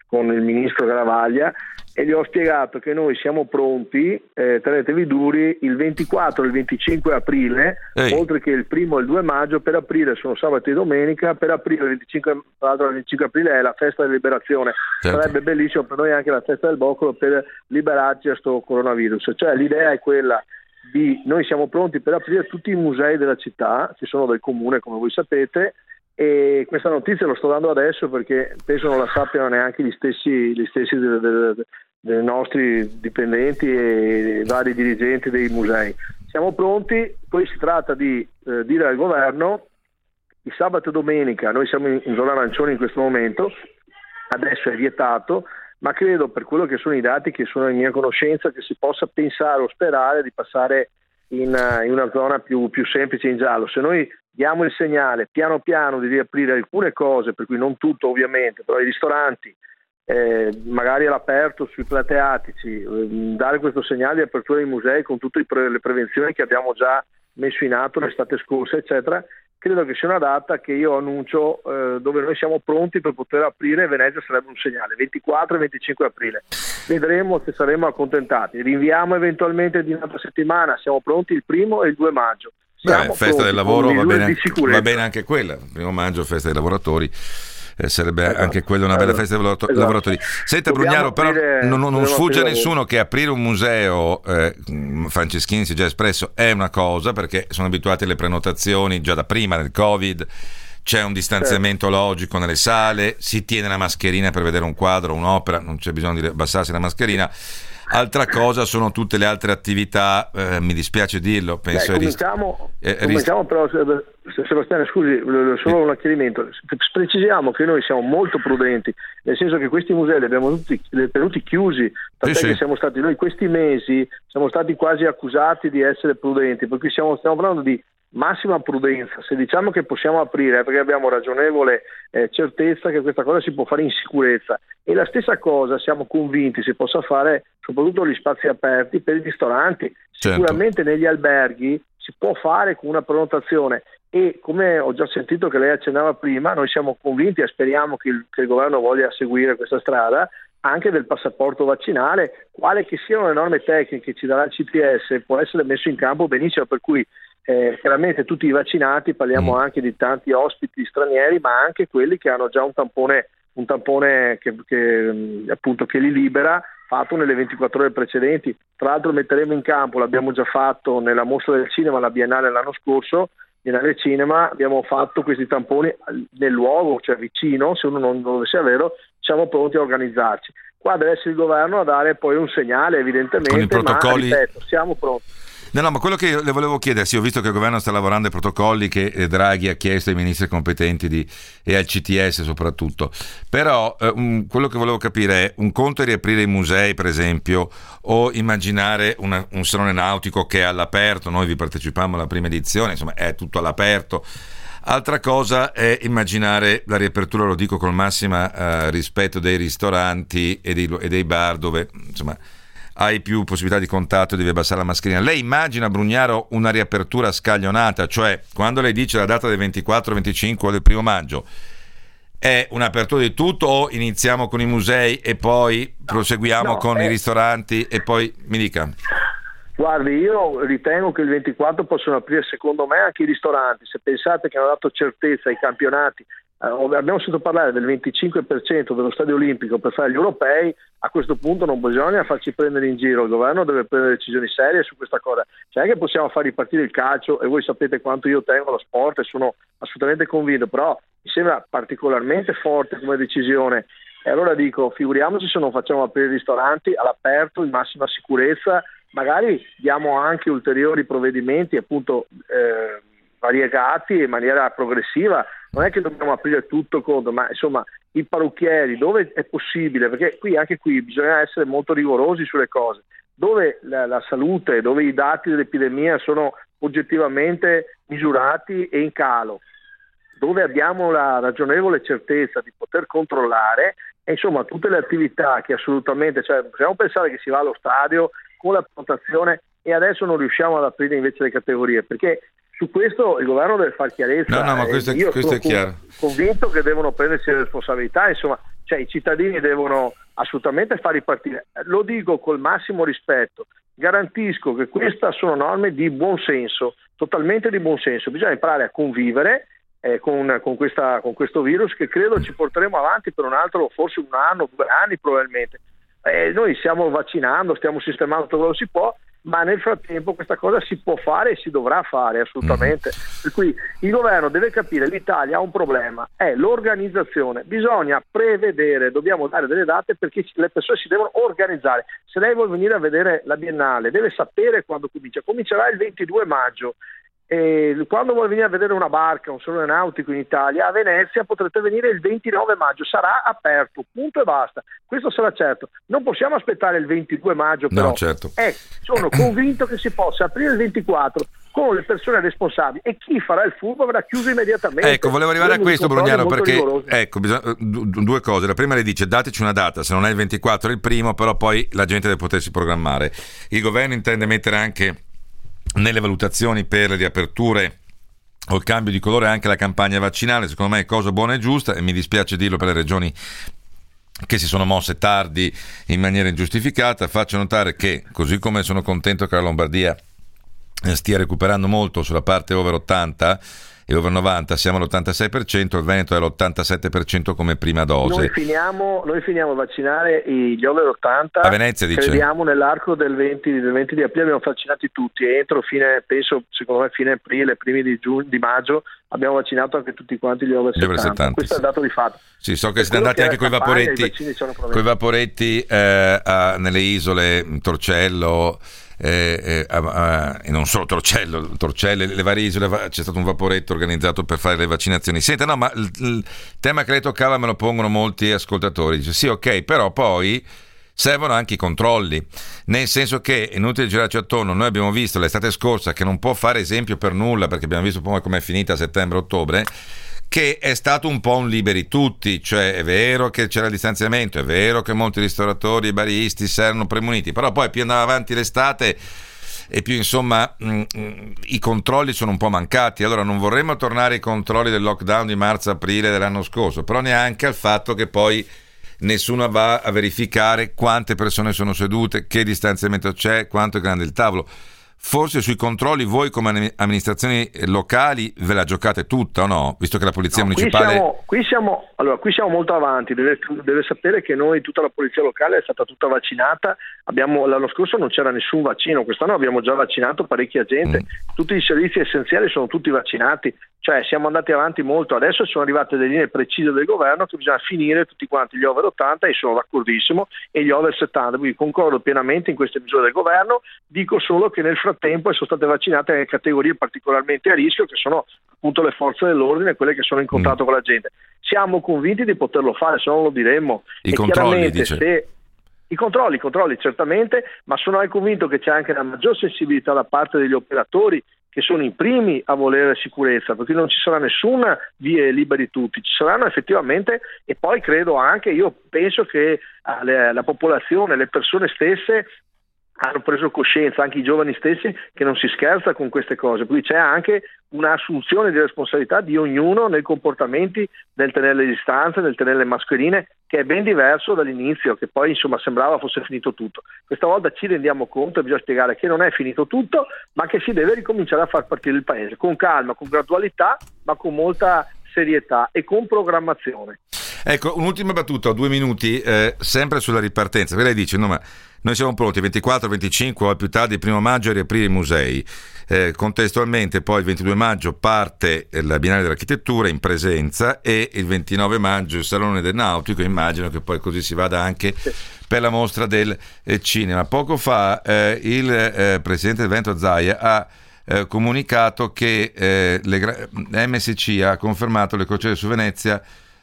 con il ministro Garavaglia e gli ho spiegato che noi siamo pronti, eh, tenetevi duri, il ventiquattro e il venticinque aprile, Ehi. oltre che il primo e il due maggio, per aprire, sono sabato e domenica, per aprire il venticinque, tra l'altro il venticinque aprile è la festa della liberazione, certo. Sarebbe bellissimo per noi anche la festa del boccolo per liberarci da sto coronavirus, cioè l'idea è quella di, noi siamo pronti per aprire tutti i musei della città, ci sono del comune come voi sapete, e questa notizia lo sto dando adesso perché penso non la sappiano neanche gli stessi, gli stessi del, del, dei nostri dipendenti e vari dirigenti dei musei. Siamo pronti, poi si tratta di eh, dire al governo il sabato e domenica, noi siamo in, in zona arancione in questo momento, adesso è vietato, ma credo, per quello che sono i dati che sono in mia conoscenza, che si possa pensare o sperare di passare in, in una zona più, più semplice, in giallo. Se noi diamo il segnale piano piano di riaprire alcune cose, per cui non tutto ovviamente, però i ristoranti, eh, magari all'aperto sui plateatici, eh, dare questo segnale di apertura dei musei con tutte pre- le prevenzioni che abbiamo già messo in atto l'estate scorsa eccetera, credo che sia una data che io annuncio eh, dove noi siamo pronti per poter aprire. Venezia sarebbe un segnale, ventiquattro e venticinque aprile, vedremo se saremo accontentati, rinviamo eventualmente di un'altra settimana, siamo pronti il primo e il due maggio. Beh, festa del lavoro, va bene, anche, va bene anche quella, primo maggio festa dei lavoratori, eh, sarebbe esatto. anche quella una bella festa dei esatto. lavoratori. Senta, Dobbiamo Brugnaro, aprire, però non, non sfugge a nessuno che aprire un museo, eh, Franceschini si è già espresso, è una cosa perché sono abituati alle prenotazioni già da prima del Covid, c'è un distanziamento certo. logico nelle sale, si tiene la mascherina per vedere un quadro, un'opera, non c'è bisogno di abbassarsi la mascherina. Altra cosa sono tutte le altre attività, eh, mi dispiace dirlo, penso. Beh, cominciamo, eh, cominciamo però, Sebastiano, scusi, solo un chiarimento, precisiamo che noi siamo molto prudenti, nel senso che questi musei li abbiamo tutti, li abbiamo tenuti chiusi, tant'è sì, che sì. siamo stati noi questi mesi, siamo stati quasi accusati di essere prudenti, per cui stiamo, stiamo parlando di massima prudenza. Se diciamo che possiamo aprire è perché abbiamo ragionevole eh, certezza che questa cosa si può fare in sicurezza, e la stessa cosa siamo convinti si possa fare soprattutto gli spazi aperti per i ristoranti, certo. Sicuramente negli alberghi si può fare con una prenotazione, e come ho già sentito che lei accennava prima, noi siamo convinti e speriamo che il, che il governo voglia seguire questa strada anche del passaporto vaccinale, quale che siano le norme tecniche che ci darà il C T S, può essere messo in campo benissimo, per cui Eh, chiaramente tutti i vaccinati, parliamo mm. anche di tanti ospiti stranieri, ma anche quelli che hanno già un tampone, un tampone che, che appunto che li libera, fatto nelle ventiquattro ore precedenti. Tra l'altro metteremo in campo, l'abbiamo già fatto nella mostra del cinema, la Biennale l'anno scorso, Biennale Cinema, abbiamo fatto questi tamponi nel luogo, cioè vicino, se uno non dovesse averlo, siamo pronti a organizzarci. Qua deve essere il governo a dare poi un segnale evidentemente, con i protocolli... ma ripeto, siamo pronti. No, no, ma quello che le volevo chiedersi, ho visto che il governo sta lavorando ai protocolli che Draghi ha chiesto ai ministri competenti di, e al C T S soprattutto, però eh, un, quello che volevo capire è, un conto è riaprire i musei per esempio, o immaginare una, un salone nautico che è all'aperto, noi vi partecipiamo alla prima edizione, insomma è tutto all'aperto. Altra cosa è immaginare la riapertura, lo dico col massimo eh, rispetto, dei ristoranti e dei, e dei bar dove insomma hai più possibilità di contatto e devi abbassare la mascherina. Lei immagina, Brugnaro, una riapertura scaglionata, cioè quando lei dice la data del ventiquattro, venticinque o del primo maggio, è un'apertura di tutto o iniziamo con i musei e poi proseguiamo no, con eh. i ristoranti e poi mi dica? Guardi, io ritengo che il ventiquattro possono aprire secondo me anche i ristoranti, se pensate che hanno dato certezza ai campionati abbiamo sentito parlare del venticinque per cento dello stadio olimpico per fare gli europei, a questo punto non bisogna farci prendere in giro, il governo deve prendere decisioni serie su questa cosa. Cioè, anche possiamo far ripartire il calcio, e voi sapete quanto io tengo lo sport e sono assolutamente convinto, però mi sembra particolarmente forte come decisione, e allora dico, figuriamoci se non facciamo aprire i ristoranti all'aperto in massima sicurezza, magari diamo anche ulteriori provvedimenti appunto eh, variegati in maniera progressiva. Non è che dobbiamo aprire tutto conto, ma insomma i parrucchieri dove è possibile, perché qui anche qui bisogna essere molto rigorosi sulle cose, dove la, la salute, dove i dati dell'epidemia sono oggettivamente misurati e in calo, dove abbiamo la ragionevole certezza di poter controllare, e insomma tutte le attività che assolutamente, cioè possiamo pensare che si va allo stadio con la prenotazione, e adesso non riusciamo ad aprire invece le categorie, perché su questo il governo deve far chiarezza. No, no, ma questo, io questo sono è chiaro. Convinto che devono prendersi le responsabilità, insomma, cioè i cittadini devono assolutamente far ripartire. Lo dico col massimo rispetto, garantisco che queste sono norme di buonsenso, totalmente di buonsenso. Bisogna imparare a convivere eh, con, con, questa, con questo virus, che credo ci porteremo avanti per un altro, forse un anno, due anni probabilmente. Eh, noi stiamo vaccinando, stiamo sistemando tutto quello che si può, ma nel frattempo questa cosa si può fare e si dovrà fare assolutamente. Mm. Per cui il governo deve capire, l'Italia ha un problema, è l'organizzazione, bisogna prevedere, dobbiamo dare delle date perché le persone si devono organizzare. Se lei vuol venire a vedere la Biennale deve sapere quando comincia, comincerà il ventidue maggio, e quando vuol venire a vedere una barca, un salone nautico in Italia, a Venezia potrete venire il ventinove maggio, sarà aperto, punto e basta, questo sarà certo. Non possiamo aspettare il ventidue maggio però, no, certo. eh, sono convinto che si possa aprire il ventiquattro con le persone responsabili, e chi farà il furbo verrà chiuso immediatamente. Ecco, volevo arrivare a questo, Brugnaro, perché rigoroso. Ecco, bisogna, due cose. La prima, le dice, dateci una data, se non è il ventiquattro è il primo, però poi la gente deve potersi programmare. Il governo intende mettere anche nelle valutazioni per le riaperture o il cambio di colore anche la campagna vaccinale, secondo me è cosa buona e giusta, e mi dispiace dirlo per le regioni che si sono mosse tardi in maniera ingiustificata. Faccio notare che, così come sono contento che la Lombardia stia recuperando molto sulla parte over ottanta e over novanta, siamo all'ottantasei per cento, il Veneto è all'ottantasette per cento come prima dose. Noi finiamo, noi finiamo a vaccinare gli over ottanta a Venezia, dice. Crediamo nell'arco del venti, del venti di aprile abbiamo vaccinati tutti, e entro fine, penso, secondo me fine aprile, primi di, giugno, di maggio abbiamo vaccinato anche tutti quanti gli over settanta, questo sì. È il dato di fatto. Sì, so che siete andati anche coi vaporetti, coi vaporetti eh, a, nelle isole Torcello, Eh, eh, eh, eh, non solo Torcello, Torcello, le varie isole, c'è stato un vaporetto organizzato per fare le vaccinazioni. Senta, no, ma il, il tema che lei toccava me lo pongono molti ascoltatori. Dice sì, ok, però poi servono anche i controlli, nel senso che è inutile girarci attorno. Noi abbiamo visto l'estate scorsa, che non può fare esempio per nulla, perché abbiamo visto poi com'è finita a settembre-ottobre, che è stato un po' un liberi tutti, cioè è vero che c'era il distanziamento, è vero che molti ristoratori e baristi si erano premuniti, però poi più andava avanti l'estate e più insomma mh, mh, i controlli sono un po' mancati. Allora non vorremmo tornare ai controlli del lockdown di marzo-aprile dell'anno scorso, però neanche al fatto che poi nessuno va a verificare quante persone sono sedute, che distanziamento c'è, quanto è grande il tavolo. Forse sui controlli voi come amministrazioni locali ve la giocate tutta o no? Visto che la polizia no, municipale... Qui siamo, qui, siamo, allora, qui siamo molto avanti, deve, deve sapere che noi, tutta la polizia locale è stata tutta vaccinata, abbiamo, l'anno scorso non c'era nessun vaccino, quest'anno abbiamo già vaccinato parecchia gente, mm. tutti i servizi essenziali sono tutti vaccinati, cioè siamo andati avanti molto, adesso sono arrivate delle linee precise del governo che bisogna finire tutti quanti gli over ottanta, e sono d'accordissimo, e gli over settanta, quindi concordo pienamente in queste misure del governo, dico solo che nel frattempo sono state vaccinate le categorie particolarmente a rischio, che sono appunto le forze dell'ordine, quelle che sono in contatto mm. con la gente. Siamo convinti di poterlo fare, se non lo diremmo. I e controlli, dice. Se... I controlli, i controlli certamente, ma sono anche convinto che c'è anche una maggior sensibilità da parte degli operatori, che sono i primi a volere sicurezza, perché non ci sarà nessuna via libera di tutti, ci saranno effettivamente, e poi credo anche, io penso che la popolazione, le persone stesse hanno preso coscienza, anche i giovani stessi, che non si scherza con queste cose, quindi c'è anche un'assunzione di responsabilità di ognuno nei comportamenti, nel tenere le distanze, nel tenere le mascherine, che è ben diverso dall'inizio, che poi insomma sembrava fosse finito tutto. Questa volta ci rendiamo conto e bisogna spiegare che non è finito tutto, ma che si deve ricominciare a far partire il paese con calma, con gradualità, ma con molta serietà e con programmazione. Ecco, un'ultima battuta, due minuti, eh, sempre sulla ripartenza. Lei dice, no, ma noi siamo pronti ventiquattro, venticinque o al più tardi il primo maggio a riaprire i musei. Eh, contestualmente poi il ventidue maggio parte la Biennale dell'Architettura in presenza e il ventinove maggio il Salone del Nautico, immagino che poi così si vada anche per la mostra del eh, cinema. Poco fa eh, il eh, presidente del Veneto Zaia ha eh, comunicato che eh, le gra- M S C ha confermato le crociere su Venezia.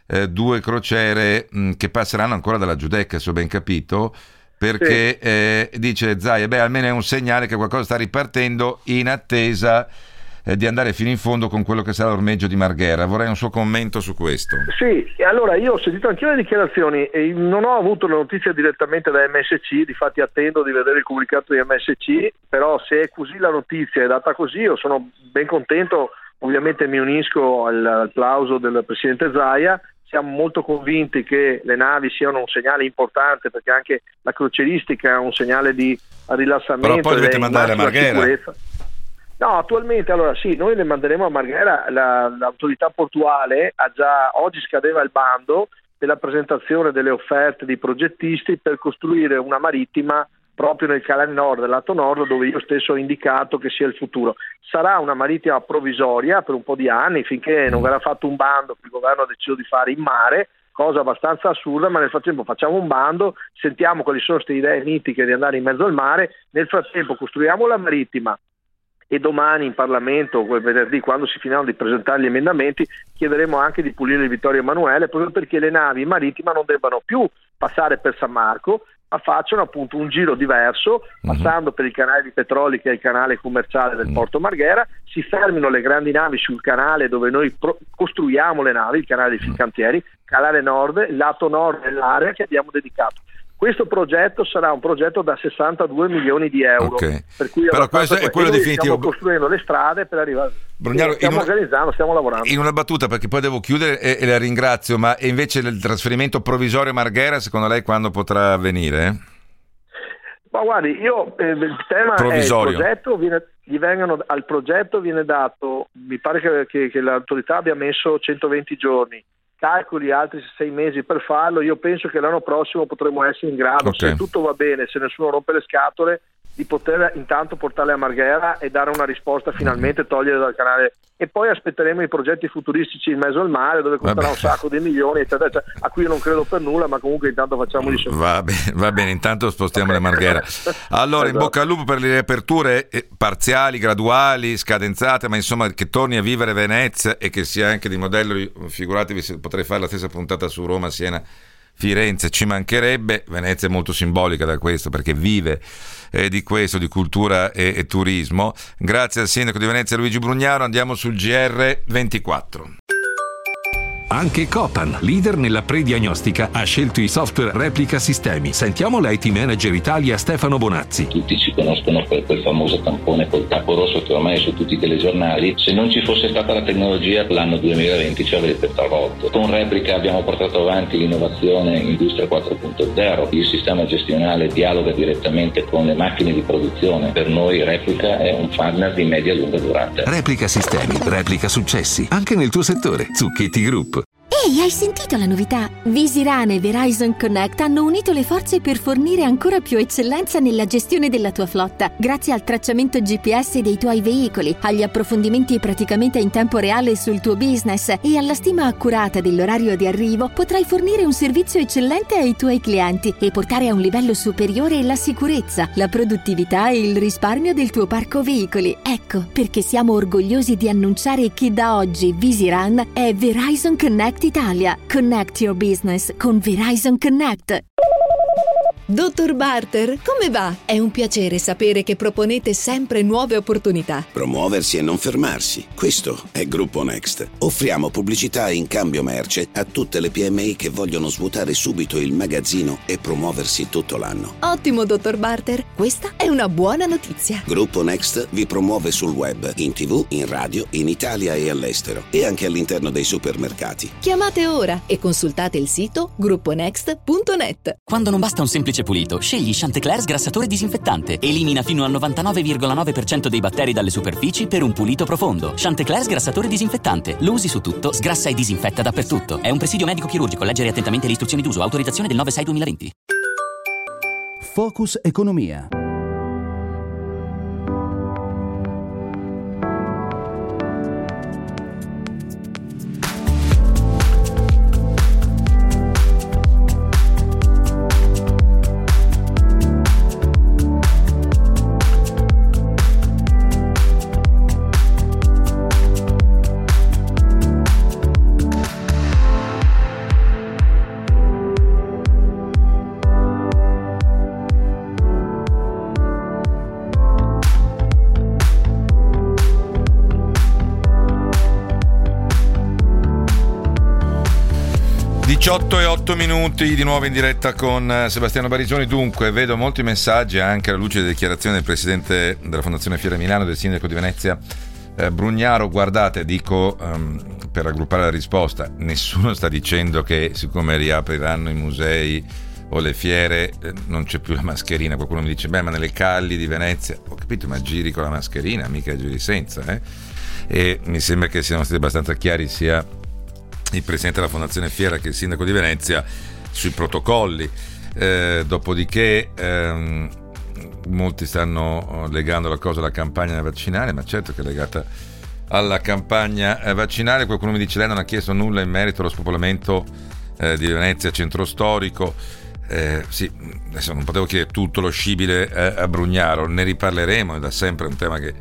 Eh, due crociere mh, che passeranno ancora dalla Giudecca, se ho ben capito, perché sì. eh, dice Zaia, beh, almeno è un segnale che qualcosa sta ripartendo in attesa eh, di andare fino in fondo con quello che sarà l'ormeggio di Marghera. Vorrei un suo commento su questo. Sì, allora io ho sentito anche le dichiarazioni e non ho avuto la notizia direttamente da M S C, difatti attendo di vedere il comunicato di M S C, però se è così la notizia, è data così, io sono ben contento, ovviamente mi unisco al, al plauso del presidente Zaia. Siamo molto convinti che le navi siano un segnale importante, perché anche la crocieristica è un segnale di rilassamento. Però poi dovete mandare a Marghera. No, attualmente, allora sì, noi le manderemo a Marghera. La, l'autorità portuale ha già, oggi scadeva il bando per la presentazione delle offerte dei progettisti per costruire una marittima proprio nel canale nord, del lato nord, dove io stesso ho indicato che sia il futuro. Sarà una marittima provvisoria per un po' di anni, finché non verrà fatto un bando che il governo ha deciso di fare in mare, cosa abbastanza assurda, ma nel frattempo facciamo un bando, sentiamo quali sono queste idee mitiche di andare in mezzo al mare, nel frattempo costruiamo la marittima e domani in Parlamento, quel venerdì, quando si finiranno di presentare gli emendamenti, chiederemo anche di pulire il Vittorio Emanuele, proprio perché le navi marittime non debbano più passare per San Marco, ma facciano appunto un giro diverso, passando per il canale di Petroli, che è il canale commerciale del porto Marghera, si fermino le grandi navi sul canale dove noi pro- costruiamo le navi, il canale dei Fincantieri, canale nord, lato nord dell'area che abbiamo dedicato. Questo progetto sarà un progetto da sessantadue milioni di euro, okay. Per cui però questo è quello definitivo. Stiamo costruendo le strade per arrivare. Brugnaro, stiamo una, organizzando, stiamo lavorando. In una battuta, perché poi devo chiudere e, e la ringrazio, ma invece il trasferimento provvisorio Marghera, secondo lei quando potrà avvenire? Ma guardi, io eh, il tema provvisorio. È il progetto, viene, gli vengono, al progetto viene dato, mi pare che, che, che l'autorità abbia messo centoventi giorni. Calcoli altri sei mesi per farlo. Io penso che l'anno prossimo potremo essere in grado, okay. Se tutto va bene, se nessuno rompe le scatole, di poter intanto portarle a Marghera e dare una risposta finalmente, togliere dal canale, e poi aspetteremo i progetti futuristici in mezzo al mare, dove costerà un sacco di milioni eccetera, eccetera, a cui io non credo per nulla, ma comunque intanto facciamo gli soldi. Va bene, va bene, intanto spostiamo okay. La Marghera, allora esatto. In bocca al lupo per le riaperture parziali, graduali, scadenzate, ma insomma che torni a vivere Venezia e che sia anche di modello. Figuratevi se potrei fare la stessa puntata su Roma, Siena, Firenze, ci mancherebbe. Venezia è molto simbolica da questo, perché vive eh, di questo, di cultura e, e turismo. Grazie al sindaco di Venezia Luigi Brugnaro. Andiamo sul G R ventiquattro. Anche Copan, leader nella pre-diagnostica, ha scelto i software Replica Sistemi. Sentiamo l'I T Manager Italia Stefano Bonazzi. Tutti ci conoscono per quel famoso tampone col capo rosso che ormai è su tutti i telegiornali. Se non ci fosse stata la tecnologia, l'anno duemilaventi ci avrebbe travolto. Con Replica abbiamo portato avanti l'innovazione Industria quattro punto zero. Il sistema gestionale dialoga direttamente con le macchine di produzione. Per noi Replica è un partner di media e lunga durata. Replica Sistemi, replica successi, anche nel tuo settore. Zucchetti Group. Ehi, hai sentito la novità? Visirana e Verizon Connect hanno unito le forze per fornire ancora più eccellenza nella gestione della tua flotta. Grazie al tracciamento G P S dei tuoi veicoli, agli approfondimenti praticamente in tempo reale sul tuo business e alla stima accurata dell'orario di arrivo, potrai fornire un servizio eccellente ai tuoi clienti e portare a un livello superiore la sicurezza, la produttività e il risparmio del tuo parco veicoli. Ecco perché siamo orgogliosi di annunciare che da oggi Visiran è Verizon Connect Italia. Connect your business con Verizon Connect. Dottor Barter, come va? È un piacere sapere che proponete sempre nuove opportunità. Promuoversi e non fermarsi. Questo è Gruppo Next. Offriamo pubblicità in cambio merce a tutte le P M I che vogliono svuotare subito il magazzino e promuoversi tutto l'anno. Ottimo, dottor Barter. Questa è una buona notizia. Gruppo Next vi promuove sul web, in tv, in radio, in Italia e all'estero, e anche all'interno dei supermercati. Chiamate ora e consultate il sito grupponext punto net. Quando non basta un semplice superficie pulito, scegli Chantecler sgrassatore disinfettante. Elimina fino al novantanove virgola nove per cento dei batteri dalle superfici per un pulito profondo. Chantecler sgrassatore disinfettante. Lo usi su tutto, sgrassa e disinfetta dappertutto. È un presidio medico-chirurgico. Leggere attentamente le istruzioni d'uso. Autorizzazione del nove sei duemilaventi. Focus Economia. diciotto e otto minuti di nuovo in diretta con Sebastiano Barisoni. Dunque, vedo molti messaggi anche alla luce delle dichiarazioni del presidente della Fondazione Fiera Milano, del sindaco di Venezia eh, Brugnaro. Guardate, dico um, per raggruppare la risposta, nessuno sta dicendo che siccome riapriranno i musei o le fiere eh, non c'è più la mascherina. Qualcuno mi dice, beh, ma nelle calli di Venezia, ho capito, ma giri con la mascherina, mica giri senza, eh? E mi sembra che siano stati abbastanza chiari sia il presidente della Fondazione Fiera che il sindaco di Venezia sui protocolli. Eh, dopodiché ehm, molti stanno legando la cosa alla campagna vaccinale, ma certo che è legata alla campagna vaccinale. Qualcuno mi dice, lei non ha chiesto nulla in merito allo spopolamento eh, di Venezia centro storico. Eh, sì, adesso non potevo chiedere tutto lo scibile eh, a Brugnaro, ne riparleremo, è da sempre un tema che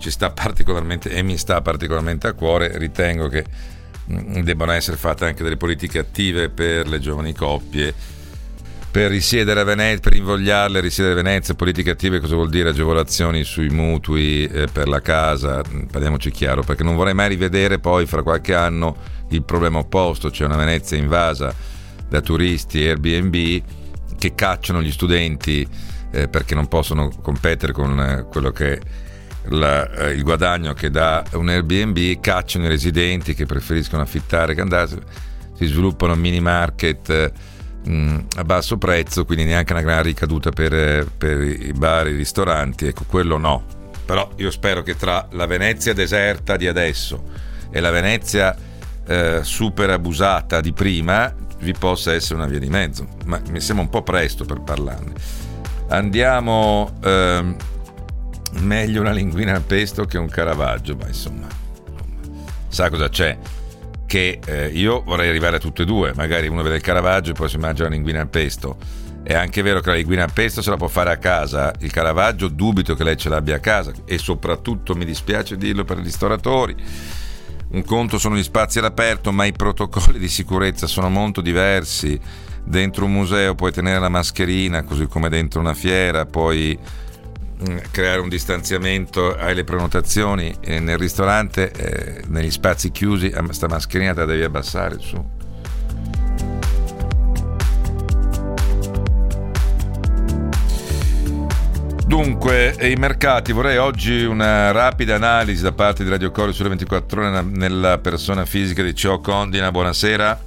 ci sta particolarmente e mi sta particolarmente a cuore. Ritengo che debbano essere fatte anche delle politiche attive per le giovani coppie, per risiedere a Venezia, per invogliarle a risiedere a Venezia. Politiche attive cosa vuol dire? Agevolazioni sui mutui eh, per la casa, parliamoci chiaro, perché non vorrei mai rivedere poi fra qualche anno il problema opposto, cioè una Venezia invasa da turisti e Airbnb che cacciano gli studenti eh, perché non possono competere con eh, quello che La, eh, il guadagno che dà un Airbnb. Cacciano i residenti che preferiscono affittare che andare, si sviluppano mini market eh, mh, a basso prezzo, quindi neanche una gran ricaduta per, per i bar e i ristoranti. Ecco, quello no. Però io spero che tra la Venezia deserta di adesso e la Venezia eh, super abusata di prima vi possa essere una via di mezzo, ma mi sembra un po' presto per parlarne. Andiamo ehm, meglio una linguina al pesto che un Caravaggio, ma insomma, sa cosa c'è? Che eh, io vorrei arrivare a tutte e due, magari uno vede il Caravaggio e poi si mangia la linguina al pesto. È anche vero che la linguina al pesto se la può fare a casa, il Caravaggio dubito che lei ce l'abbia a casa, e soprattutto mi dispiace dirlo per i ristoratori. Un conto sono gli spazi all'aperto, ma i protocolli di sicurezza sono molto diversi. Dentro un museo puoi tenere la mascherina, così come dentro una fiera, poi creare un distanziamento alle prenotazioni. Eh, nel ristorante, eh, negli spazi chiusi, sta mascherina te la devi abbassare su. Dunque, i mercati, vorrei oggi una rapida analisi da parte di Radio Coro sulle ventiquattro ore nella persona fisica di Cio Condina. Buonasera.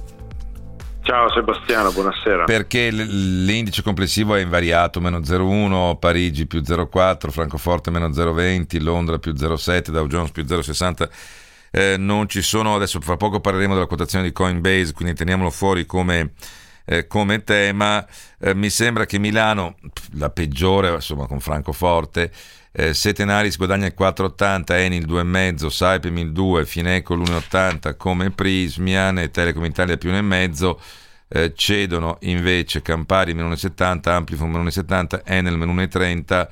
Ciao Sebastiano, buonasera. Perché l'indice complessivo è invariato, meno zero virgola uno, Parigi più zero virgola quattro, Francoforte meno zero virgola venti, Londra più zero virgola sette, Dow Jones più zero virgola sessanta. Eh, non ci sono, adesso fra poco parleremo della quotazione di Coinbase, quindi teniamolo fuori come, eh, come tema. Eh, mi sembra che Milano, la peggiore, insomma, con Francoforte, eh, Setenaris guadagna il quattro virgola ottanta, Eni il due virgola cinque, Saipem il due, Fineco l'uno virgola ottanta come Prismian e Telecom Italia più uno virgola cinque. Eh, cedono invece Campari meno uno virgola settanta, Amplifon meno uno virgola settanta, Enel meno uno virgola trenta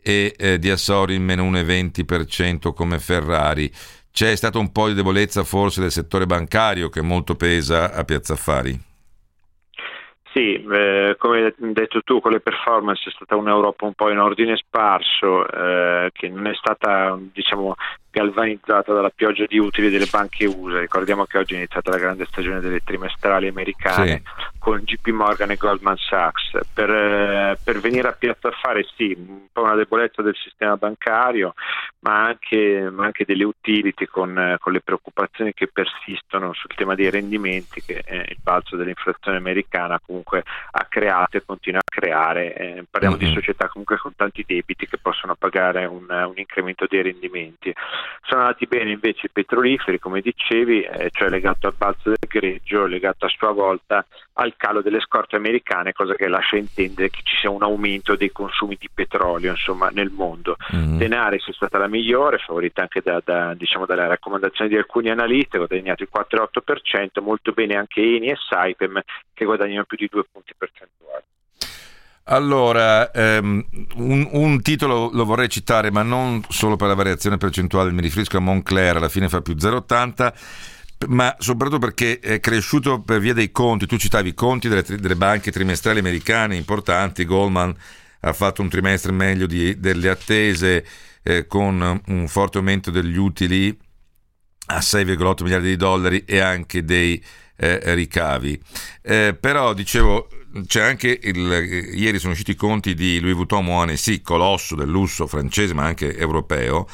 e eh, Diasori meno uno virgola venti per cento come Ferrari. C'è stata un po' di debolezza forse del settore bancario che molto pesa a Piazza Affari. Sì, eh, come hai detto tu, con le performance è stata un'Europa un po' in ordine sparso, eh, che non è stata, diciamo, galvanizzata dalla pioggia di utili delle banche U S A. Ricordiamo che oggi è iniziata la grande stagione delle trimestrali americane, sì, con J P Morgan e Goldman Sachs. Per, per venire a piazzafare sì, un po' una debolezza del sistema bancario, ma anche, ma anche delle utility con, con le preoccupazioni che persistono sul tema dei rendimenti che eh, il balzo dell'inflazione americana comunque ha creato e continua a creare. Eh, parliamo mm-hmm. di società comunque con tanti debiti che possono pagare un, un incremento dei rendimenti. Sono andati bene invece i petroliferi, come dicevi, eh, cioè legato al balzo del greggio, legato a sua volta al calo delle scorte americane, cosa che lascia intendere che ci sia un aumento dei consumi di petrolio insomma nel mondo. Mm-hmm. Tenaris è stata la migliore, favorita anche da, da, diciamo, dalle raccomandazioni di alcuni analisti, ha guadagnato il quattro virgola otto per cento, molto bene anche Eni e Saipem che guadagnano più di due punti percentuali. Allora, um, un, un titolo lo vorrei citare, ma non solo per la variazione percentuale, mi riferisco a Moncler, alla fine fa più zero virgola ottanta, ma soprattutto perché è cresciuto per via dei conti. Tu citavi i conti delle, delle banche trimestrali americane importanti, Goldman ha fatto un trimestre meglio di, delle attese, eh, con un forte aumento degli utili a sei virgola otto miliardi di dollari e anche dei eh, ricavi. Eh, però dicevo, c'è anche il ieri sono usciti i conti di Louis Vuitton Moët and Hennessy, colosso del lusso francese ma anche europeo,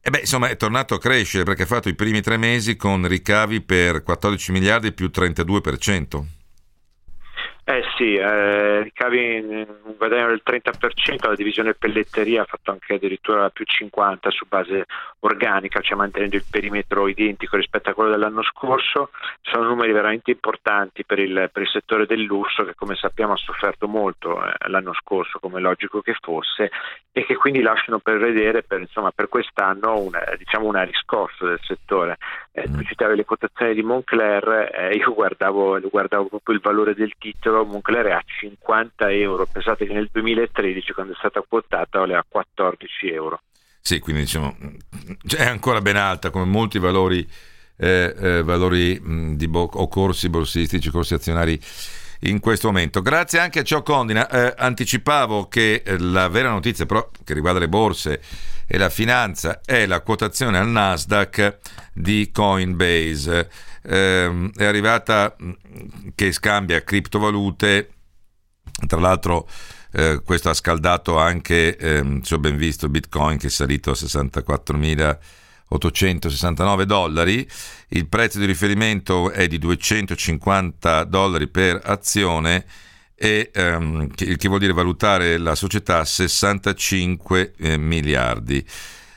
e beh insomma è tornato a crescere perché ha fatto i primi tre mesi con ricavi per quattordici miliardi più trentadue per cento. Eh sì, eh, ricavi un guadagno del trenta per cento, la divisione pelletteria ha fatto anche addirittura più cinquanta per cento su base organica, cioè mantenendo il perimetro identico rispetto a quello dell'anno scorso. Sono numeri veramente importanti per il, per il settore del lusso che, come sappiamo, ha sofferto molto eh, l'anno scorso, come logico che fosse, e che quindi lasciano per vedere per, insomma, per quest'anno una, diciamo una riscossa del settore. Eh, tu citavi le quotazioni di Moncler, eh, io guardavo, guardavo proprio il valore del titolo. Moncler è a cinquanta euro, pensate che nel duemilatredici quando è stata quotata valeva a quattordici euro. Sì, quindi diciamo è ancora ben alta come molti valori, eh, eh, valori mh, di bo- o corsi borsistici, corsi azionari in questo momento. Grazie anche a Ciò Condina. Eh, anticipavo che la vera notizia però che riguarda le borse e la finanza è la quotazione al Nasdaq di Coinbase. Eh, è arrivata che scambia criptovalute, tra l'altro eh, questo ha scaldato anche, eh, se ho ben visto, Bitcoin che è salito a sessantaquattromilaottocentosessantanove dollari, il prezzo di riferimento è di duecentocinquanta dollari per azione, e ehm, che, che vuol dire valutare la società a sessantacinque miliardi.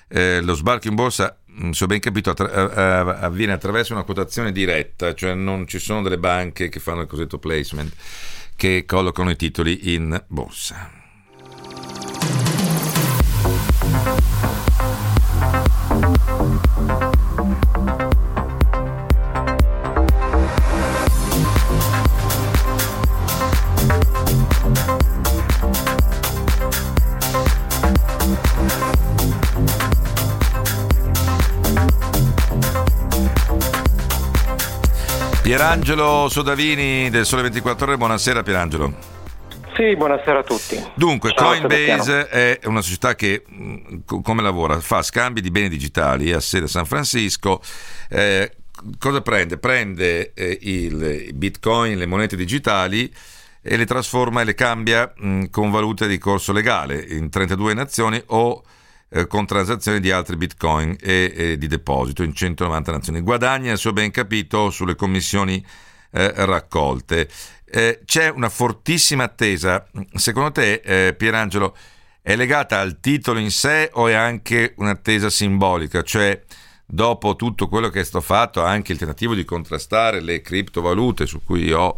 Eh, lo sbarco in borsa, se ho ben capito, attra- avviene attraverso una quotazione diretta, cioè non ci sono delle banche che fanno il cosiddetto placement, che collocano i titoli in borsa. Pierangelo Sodavini del Sole ventiquattro Ore, buonasera Pierangelo. Sì, buonasera a tutti. Dunque, ciao, Coinbase è una società che, come lavora? Fa scambi di beni digitali, ha sede a San Francisco. Eh, cosa prende? Prende eh, il Bitcoin, le monete digitali, e le trasforma e le cambia mh, con valute di corso legale in trentadue nazioni o eh, con transazioni di altri Bitcoin e, e di deposito in centonovanta nazioni. Guadagna, se ho ben capito, sulle commissioni eh, raccolte. Eh, c'è una fortissima attesa. Secondo te, eh, Pierangelo, è legata al titolo in sé o è anche un'attesa simbolica? Cioè, dopo tutto quello che è stato fatto, anche il tentativo di contrastare le criptovalute, su cui ho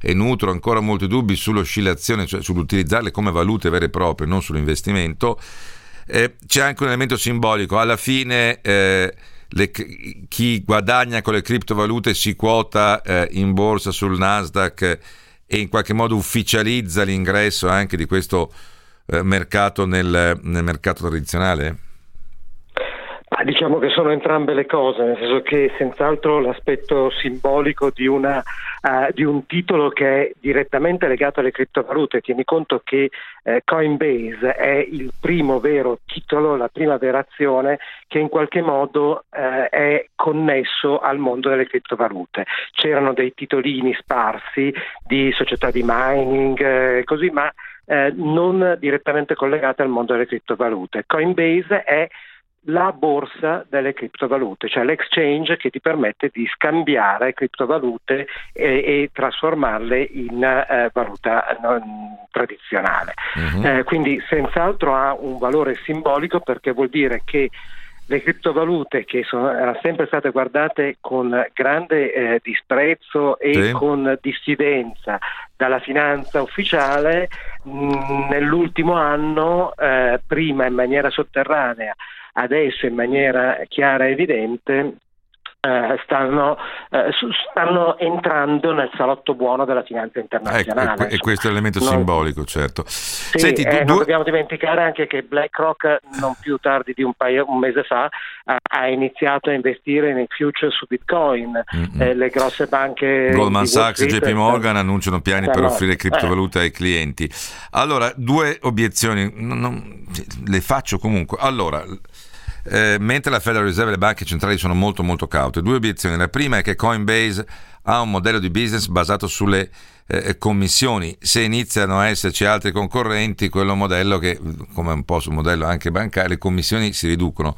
e nutro ancora molti dubbi sull'oscillazione, cioè sull'utilizzarle come valute vere e proprie, non sull'investimento, eh, c'è anche un elemento simbolico. Alla fine eh, le, chi guadagna con le criptovalute si quota eh, in borsa sul Nasdaq e in qualche modo ufficializza l'ingresso anche di questo eh, mercato nel, nel mercato tradizionale? Diciamo che sono entrambe le cose, nel senso che senz'altro l'aspetto simbolico di una uh, di un titolo che è direttamente legato alle criptovalute. Tieni conto che uh, Coinbase è il primo vero titolo, la prima vera azione che in qualche modo uh, è connesso al mondo delle criptovalute. C'erano dei titolini sparsi di società di mining e eh, così, ma eh, non direttamente collegate al mondo delle criptovalute. Coinbase è la borsa delle criptovalute, cioè l'exchange che ti permette di scambiare criptovalute e, e trasformarle in eh, valuta non tradizionale. Uh-huh. Eh, quindi senz'altro ha un valore simbolico, perché vuol dire che le criptovalute, che sono erano sempre state guardate con grande eh, disprezzo e sì. con diffidenza dalla finanza ufficiale, mh, nell'ultimo anno, eh, prima in maniera sotterranea, adesso in maniera chiara e evidente, eh, stanno, eh, stanno entrando nel salotto buono della finanza internazionale. Ecco, e questo è l'elemento non... simbolico, certo. Sì, Senti, eh, due... non dobbiamo dimenticare anche che BlackRock, non più tardi di un paio un mese fa, ha, ha iniziato a investire nei future su Bitcoin. Mm-hmm. Eh, le grosse banche Goldman Sachs e J P Morgan annunciano piani per offrire criptovaluta eh. ai clienti. Allora, due obiezioni, non, non, le faccio comunque. Allora, Eh, mentre la Federal Reserve e le banche centrali sono molto molto caute, due obiezioni. La prima è che Coinbase ha un modello di business basato sulle eh, commissioni. Se iniziano a esserci altri concorrenti, quello modello, che come un po' sul modello anche bancario, le commissioni si riducono.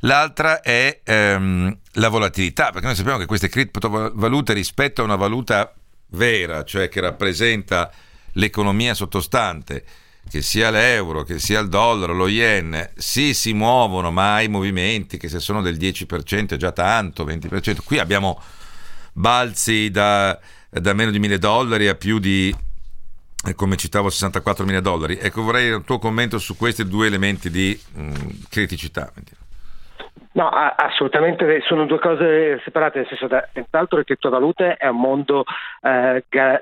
L'altra è ehm, la volatilità, perché noi sappiamo che queste criptovalute, rispetto a una valuta vera, cioè che rappresenta l'economia sottostante, che sia l'euro, che sia il dollaro, lo yen, sì, si muovono, ma hai movimenti che se sono del dieci per cento è già tanto, venti per cento. Qui abbiamo balzi da, da meno di mille dollari a più di, come citavo, sessantaquattromila dollari. Ecco, vorrei un tuo commento su questi due elementi di mh, criticità. No, assolutamente, sono due cose separate, nel senso che senz'altro le criptovalute è un mondo eh, ga-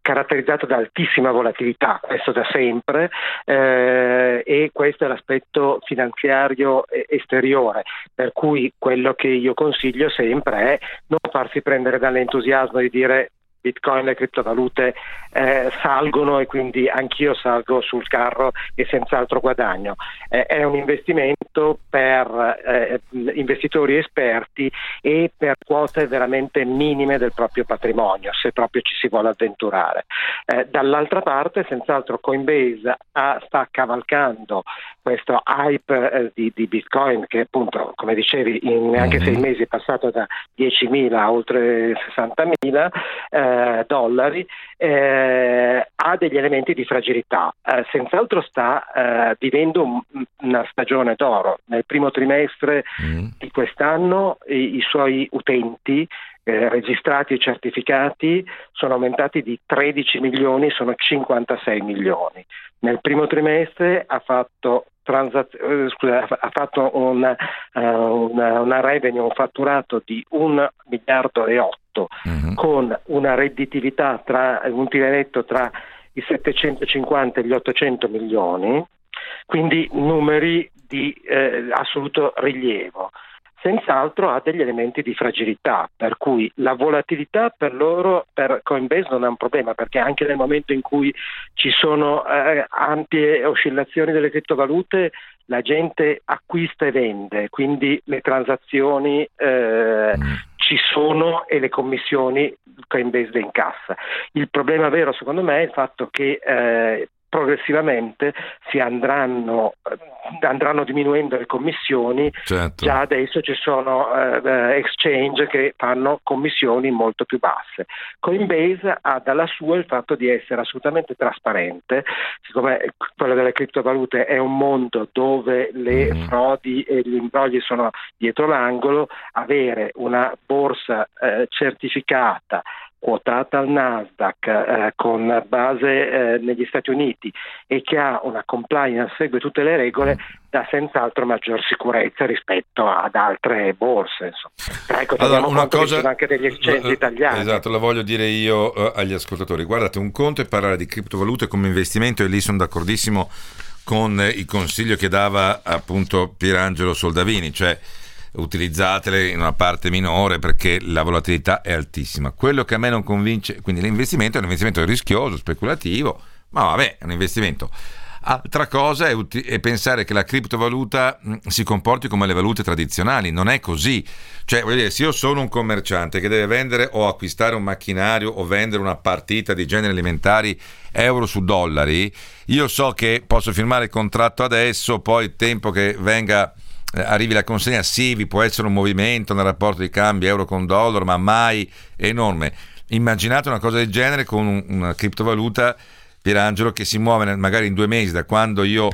caratterizzato da altissima volatilità, questo da sempre, eh, e questo è l'aspetto finanziario esteriore, per cui quello che io consiglio sempre è non farsi prendere dall'entusiasmo di dire Bitcoin e criptovalute eh, salgono e quindi anch'io salgo sul carro e senz'altro guadagno. Eh, è un investimento per eh, investitori esperti e per quote veramente minime del proprio patrimonio, se proprio ci si vuole avventurare. Eh, dall'altra parte, senz'altro Coinbase ha, sta cavalcando questo hype eh, di, di Bitcoin, che appunto, come dicevi, in neanche sei mesi è passato da diecimila a oltre sessantamila. Eh, dollari, eh, ha degli elementi di fragilità. Eh, senz'altro sta eh, vivendo un, una stagione d'oro. Nel primo trimestre mm. di quest'anno i, i suoi utenti eh, registrati e certificati sono aumentati di tredici milioni, sono cinquantasei milioni. Nel primo trimestre ha fatto Transaz- eh, scusa, ha fatto una, uh, una, una revenue, un fatturato di un miliardo e otto, uh-huh. con una redditività tra un tiretto tra i settecentocinquanta e gli ottocento milioni, quindi numeri di eh, assoluto rilievo. Senz'altro ha degli elementi di fragilità, per cui la volatilità per loro, per Coinbase, non è un problema, perché anche nel momento in cui ci sono eh, ampie oscillazioni delle criptovalute, la gente acquista e vende, quindi le transazioni eh, mm. ci sono e le commissioni Coinbase le incassa. Il problema vero, secondo me, è il fatto che eh, progressivamente si andranno andranno diminuendo le commissioni. Certo. Già adesso ci sono eh, exchange che fanno commissioni molto più basse. Coinbase ha dalla sua il fatto di essere assolutamente trasparente, siccome quello delle criptovalute è un mondo dove le mm. frodi e gli imbrogli sono dietro l'angolo. Avere una borsa eh, certificata, quotata al Nasdaq, eh, con base eh, negli Stati Uniti, e che ha una compliance, segue tutte le regole, dà senz'altro maggior sicurezza rispetto ad altre borse. Insomma. Ecco, allora, una cosa anche degli exchange italiani. Esatto, la voglio dire io eh, agli ascoltatori. Guardate, un conto è parlare di criptovalute come investimento, e lì sono d'accordissimo con il consiglio che dava appunto Pierangelo Soldavini, cioè utilizzatele in una parte minore perché la volatilità è altissima. Quello che a me non convince, quindi l'investimento è un investimento rischioso, speculativo, ma vabbè, è un investimento. Altra cosa è, uti- è pensare che la criptovaluta mh, si comporti come le valute tradizionali. Non è così. Cioè, voglio dire, se io sono un commerciante che deve vendere o acquistare un macchinario o vendere una partita di generi alimentari euro su dollari, io so che posso firmare il contratto adesso, poi il tempo che venga eh, arrivi la consegna, sì, vi può essere un movimento nel rapporto di cambi euro con dollaro, ma mai enorme. Immaginate una cosa del genere con un- una criptovaluta, Pierangelo, che si muove magari in due mesi da quando io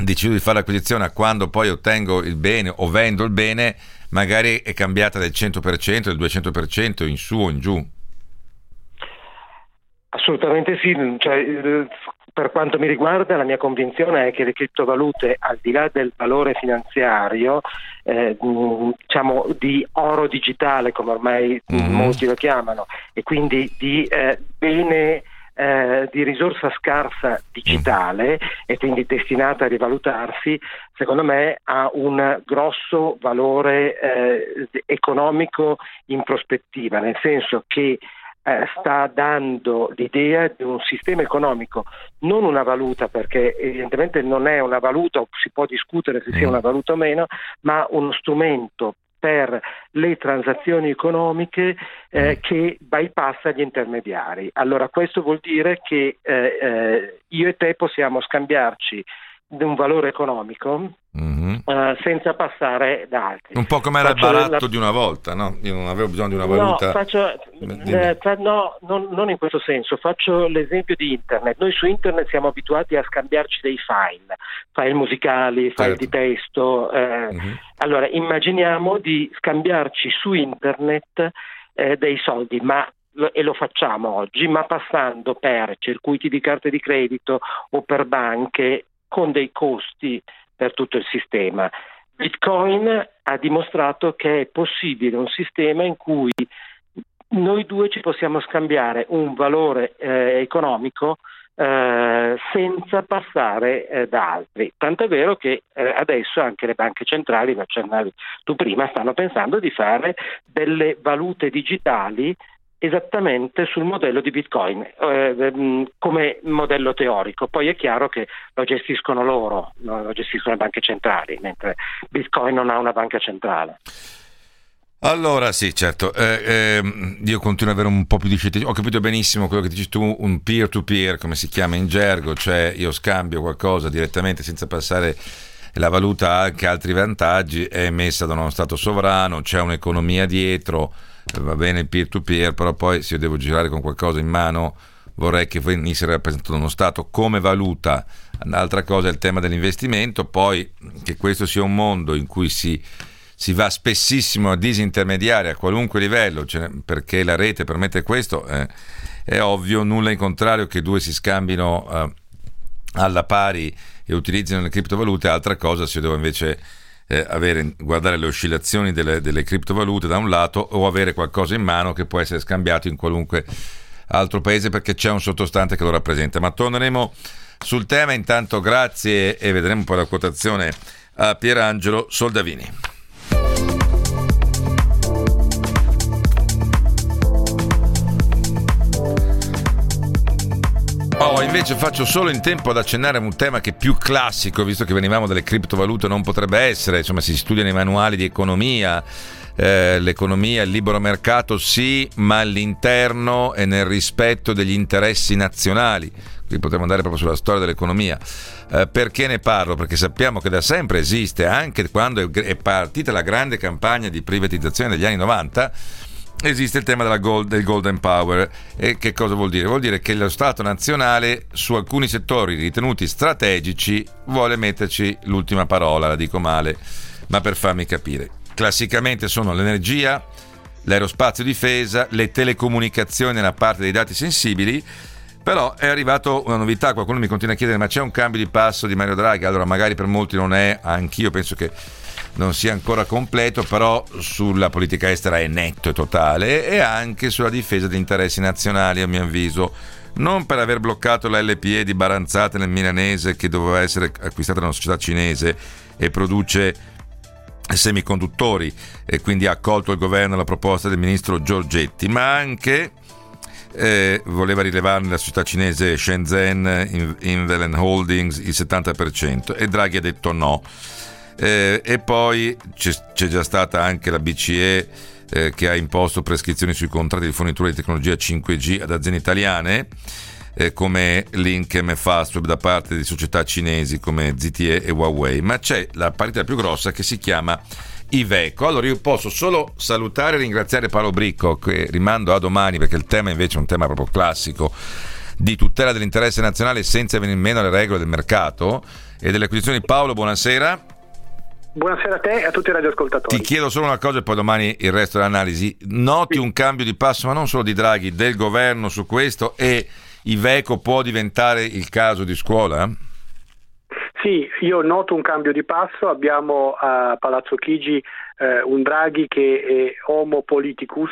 decido di fare l'acquisizione a quando poi ottengo il bene o vendo il bene, magari è cambiata del cento per cento, del duecento per cento in su o in giù. Assolutamente sì, cioè, per quanto mi riguarda la mia convinzione è che le criptovalute, al di là del valore finanziario, eh, diciamo di oro digitale come ormai mm-hmm. molti lo chiamano, e quindi di eh, bene Eh, di risorsa scarsa digitale e quindi destinata a rivalutarsi, secondo me ha un grosso valore eh, economico in prospettiva, nel senso che eh, sta dando l'idea di un sistema economico, non una valuta, perché evidentemente non è una valuta, o si può discutere se sia una valuta o meno, ma uno strumento per le transazioni economiche eh, che bypassa gli intermediari. Allora questo vuol dire che eh, eh, io e te possiamo scambiarci di un valore economico mm-hmm. eh, senza passare da altri. Un po' come era il baratto la... di una volta, no? Io non avevo bisogno di una valuta. No, faccio... eh, tra... no non, non in questo senso. Faccio l'esempio di internet. Noi su internet siamo abituati a scambiarci dei file, file musicali, file certo. di testo. Eh... Mm-hmm. Allora immaginiamo di scambiarci su internet eh, dei soldi, ma e lo facciamo oggi, ma passando per circuiti di carte di credito o per banche, con dei costi per tutto il sistema. Bitcoin ha dimostrato che è possibile un sistema in cui noi due ci possiamo scambiare un valore eh, economico eh, senza passare eh, da altri. Tant'è vero che eh, adesso anche le banche centrali, lo accennavi tu prima, stanno pensando di fare delle valute digitali esattamente sul modello di Bitcoin eh, come modello teorico. Poi è chiaro che lo gestiscono loro, lo gestiscono le banche centrali, mentre Bitcoin non ha una banca centrale. Allora sì, certo, eh, eh, io continuo ad avere un po' più di scetticismo. Ho capito benissimo quello che dici tu, un peer to peer come si chiama in gergo, cioè io scambio qualcosa direttamente senza passare la valuta, anche altri vantaggi, è emessa da uno stato sovrano, c'è un'economia dietro, va bene peer to peer, però poi se io devo girare con qualcosa in mano vorrei che venisse rappresentato uno stato come valuta. Un'altra cosa è il tema dell'investimento, poi che questo sia un mondo in cui si, si va spessissimo a disintermediare a qualunque livello, cioè, perché la rete permette questo, eh, è ovvio, nulla in contrario che due si scambino eh, alla pari e utilizzano le criptovalute. Altra cosa se io devo invece eh, avere, guardare le oscillazioni delle, delle criptovalute da un lato, o avere qualcosa in mano che può essere scambiato in qualunque altro paese perché c'è un sottostante che lo rappresenta. Ma torneremo sul tema, intanto grazie e vedremo un po' la quotazione a Pierangelo Soldavini. Oh, invece faccio solo in tempo ad accennare a un tema che è più classico, visto che venivamo dalle criptovalute, non potrebbe essere, insomma si studia nei manuali di economia, eh, l'economia, il libero mercato sì, ma all'interno e nel rispetto degli interessi nazionali. Quindi potremmo andare proprio sulla storia dell'economia. Eh, perché ne parlo? Perché sappiamo che da sempre esiste, anche quando è partita la grande campagna di privatizzazione degli anni novanta, esiste il tema della gold, del Golden Power. E che cosa vuol dire? Vuol dire che lo Stato nazionale su alcuni settori ritenuti strategici vuole metterci l'ultima parola, la dico male, ma per farmi capire. Classicamente sono l'energia, l'aerospazio difesa, le telecomunicazioni nella parte dei dati sensibili, però è arrivato una novità, qualcuno mi continua a chiedere ma c'è un cambio di passo di Mario Draghi? Allora magari per molti non è, anch'io penso che non sia ancora completo, però sulla politica estera è netto e totale, e anche sulla difesa di interessi nazionali a mio avviso. non per aver bloccato la L P E di Baranzate nel milanese, che doveva essere acquistata da una società cinese e produce semiconduttori, e quindi ha accolto il governo la proposta del ministro Giorgetti, ma anche eh, voleva rilevarne la società cinese Shenzhen Invelen Holdings il settanta per cento, e Draghi ha detto no. Eh, e poi c'è, c'è già stata anche la B C E eh, che ha imposto prescrizioni sui contratti di fornitura di tecnologia cinque G ad aziende italiane eh, come Linkem e Fastweb da parte di società cinesi come Z T E e Huawei, ma c'è la partita più grossa che si chiama Iveco. Allora io posso solo salutare e ringraziare Paolo Bricco, che rimando a domani perché il tema invece è un tema proprio classico di tutela dell'interesse nazionale senza venire meno alle regole del mercato e delle acquisizioni. Paolo, buonasera. Buonasera a te e a tutti i radioascoltatori. Ti chiedo solo una cosa e poi domani il resto dell'analisi. Noti un cambio di passo, ma non solo di Draghi, del governo su questo, e Iveco può diventare il caso di scuola? Sì, io noto un cambio di passo. Abbiamo a Palazzo Chigi eh, un Draghi che è homo politicus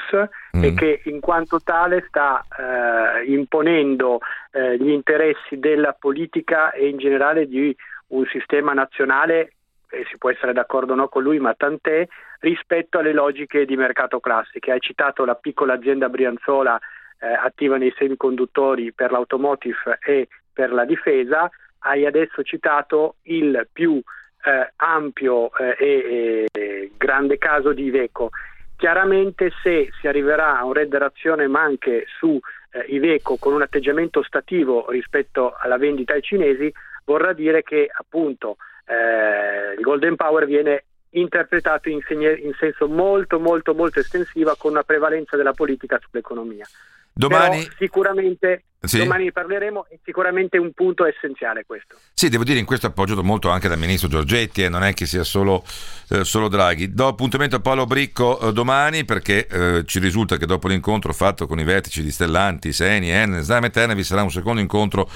mm. e che in quanto tale sta eh, imponendo eh, gli interessi della politica e in generale di un sistema nazionale, e si può essere d'accordo o no con lui, ma tant'è, rispetto alle logiche di mercato classiche. Hai citato la piccola azienda brianzola eh, attiva nei semiconduttori per l'automotive e per la difesa, hai adesso citato il più eh, ampio eh, e, e grande caso di Iveco. Chiaramente se si arriverà a un red d'azione ma anche su eh, Iveco con un atteggiamento ostativo rispetto alla vendita ai cinesi, vorrà dire che appunto Eh, il Golden Power viene interpretato in, segne- in senso molto molto molto estensiva, con una prevalenza della politica sull'economia. Domani Però sicuramente sì. Domani ne parleremo, è sicuramente un punto essenziale questo. Sì, devo dire, in questo appoggiato molto anche dal ministro Giorgetti, e eh, non è che sia solo, eh, solo Draghi. Do appuntamento a Paolo Bricco eh, domani, perché eh, ci risulta che dopo l'incontro fatto con i vertici di Stellantis, Eni, Enel, Snam e Terna vi sarà un secondo incontro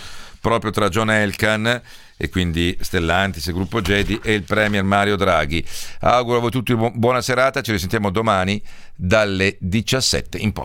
proprio tra John Elkann, e quindi Stellantis e Gruppo Gedi, e il Premier Mario Draghi. Auguro a voi tutti buona serata, ci risentiamo domani dalle diciassette in poi.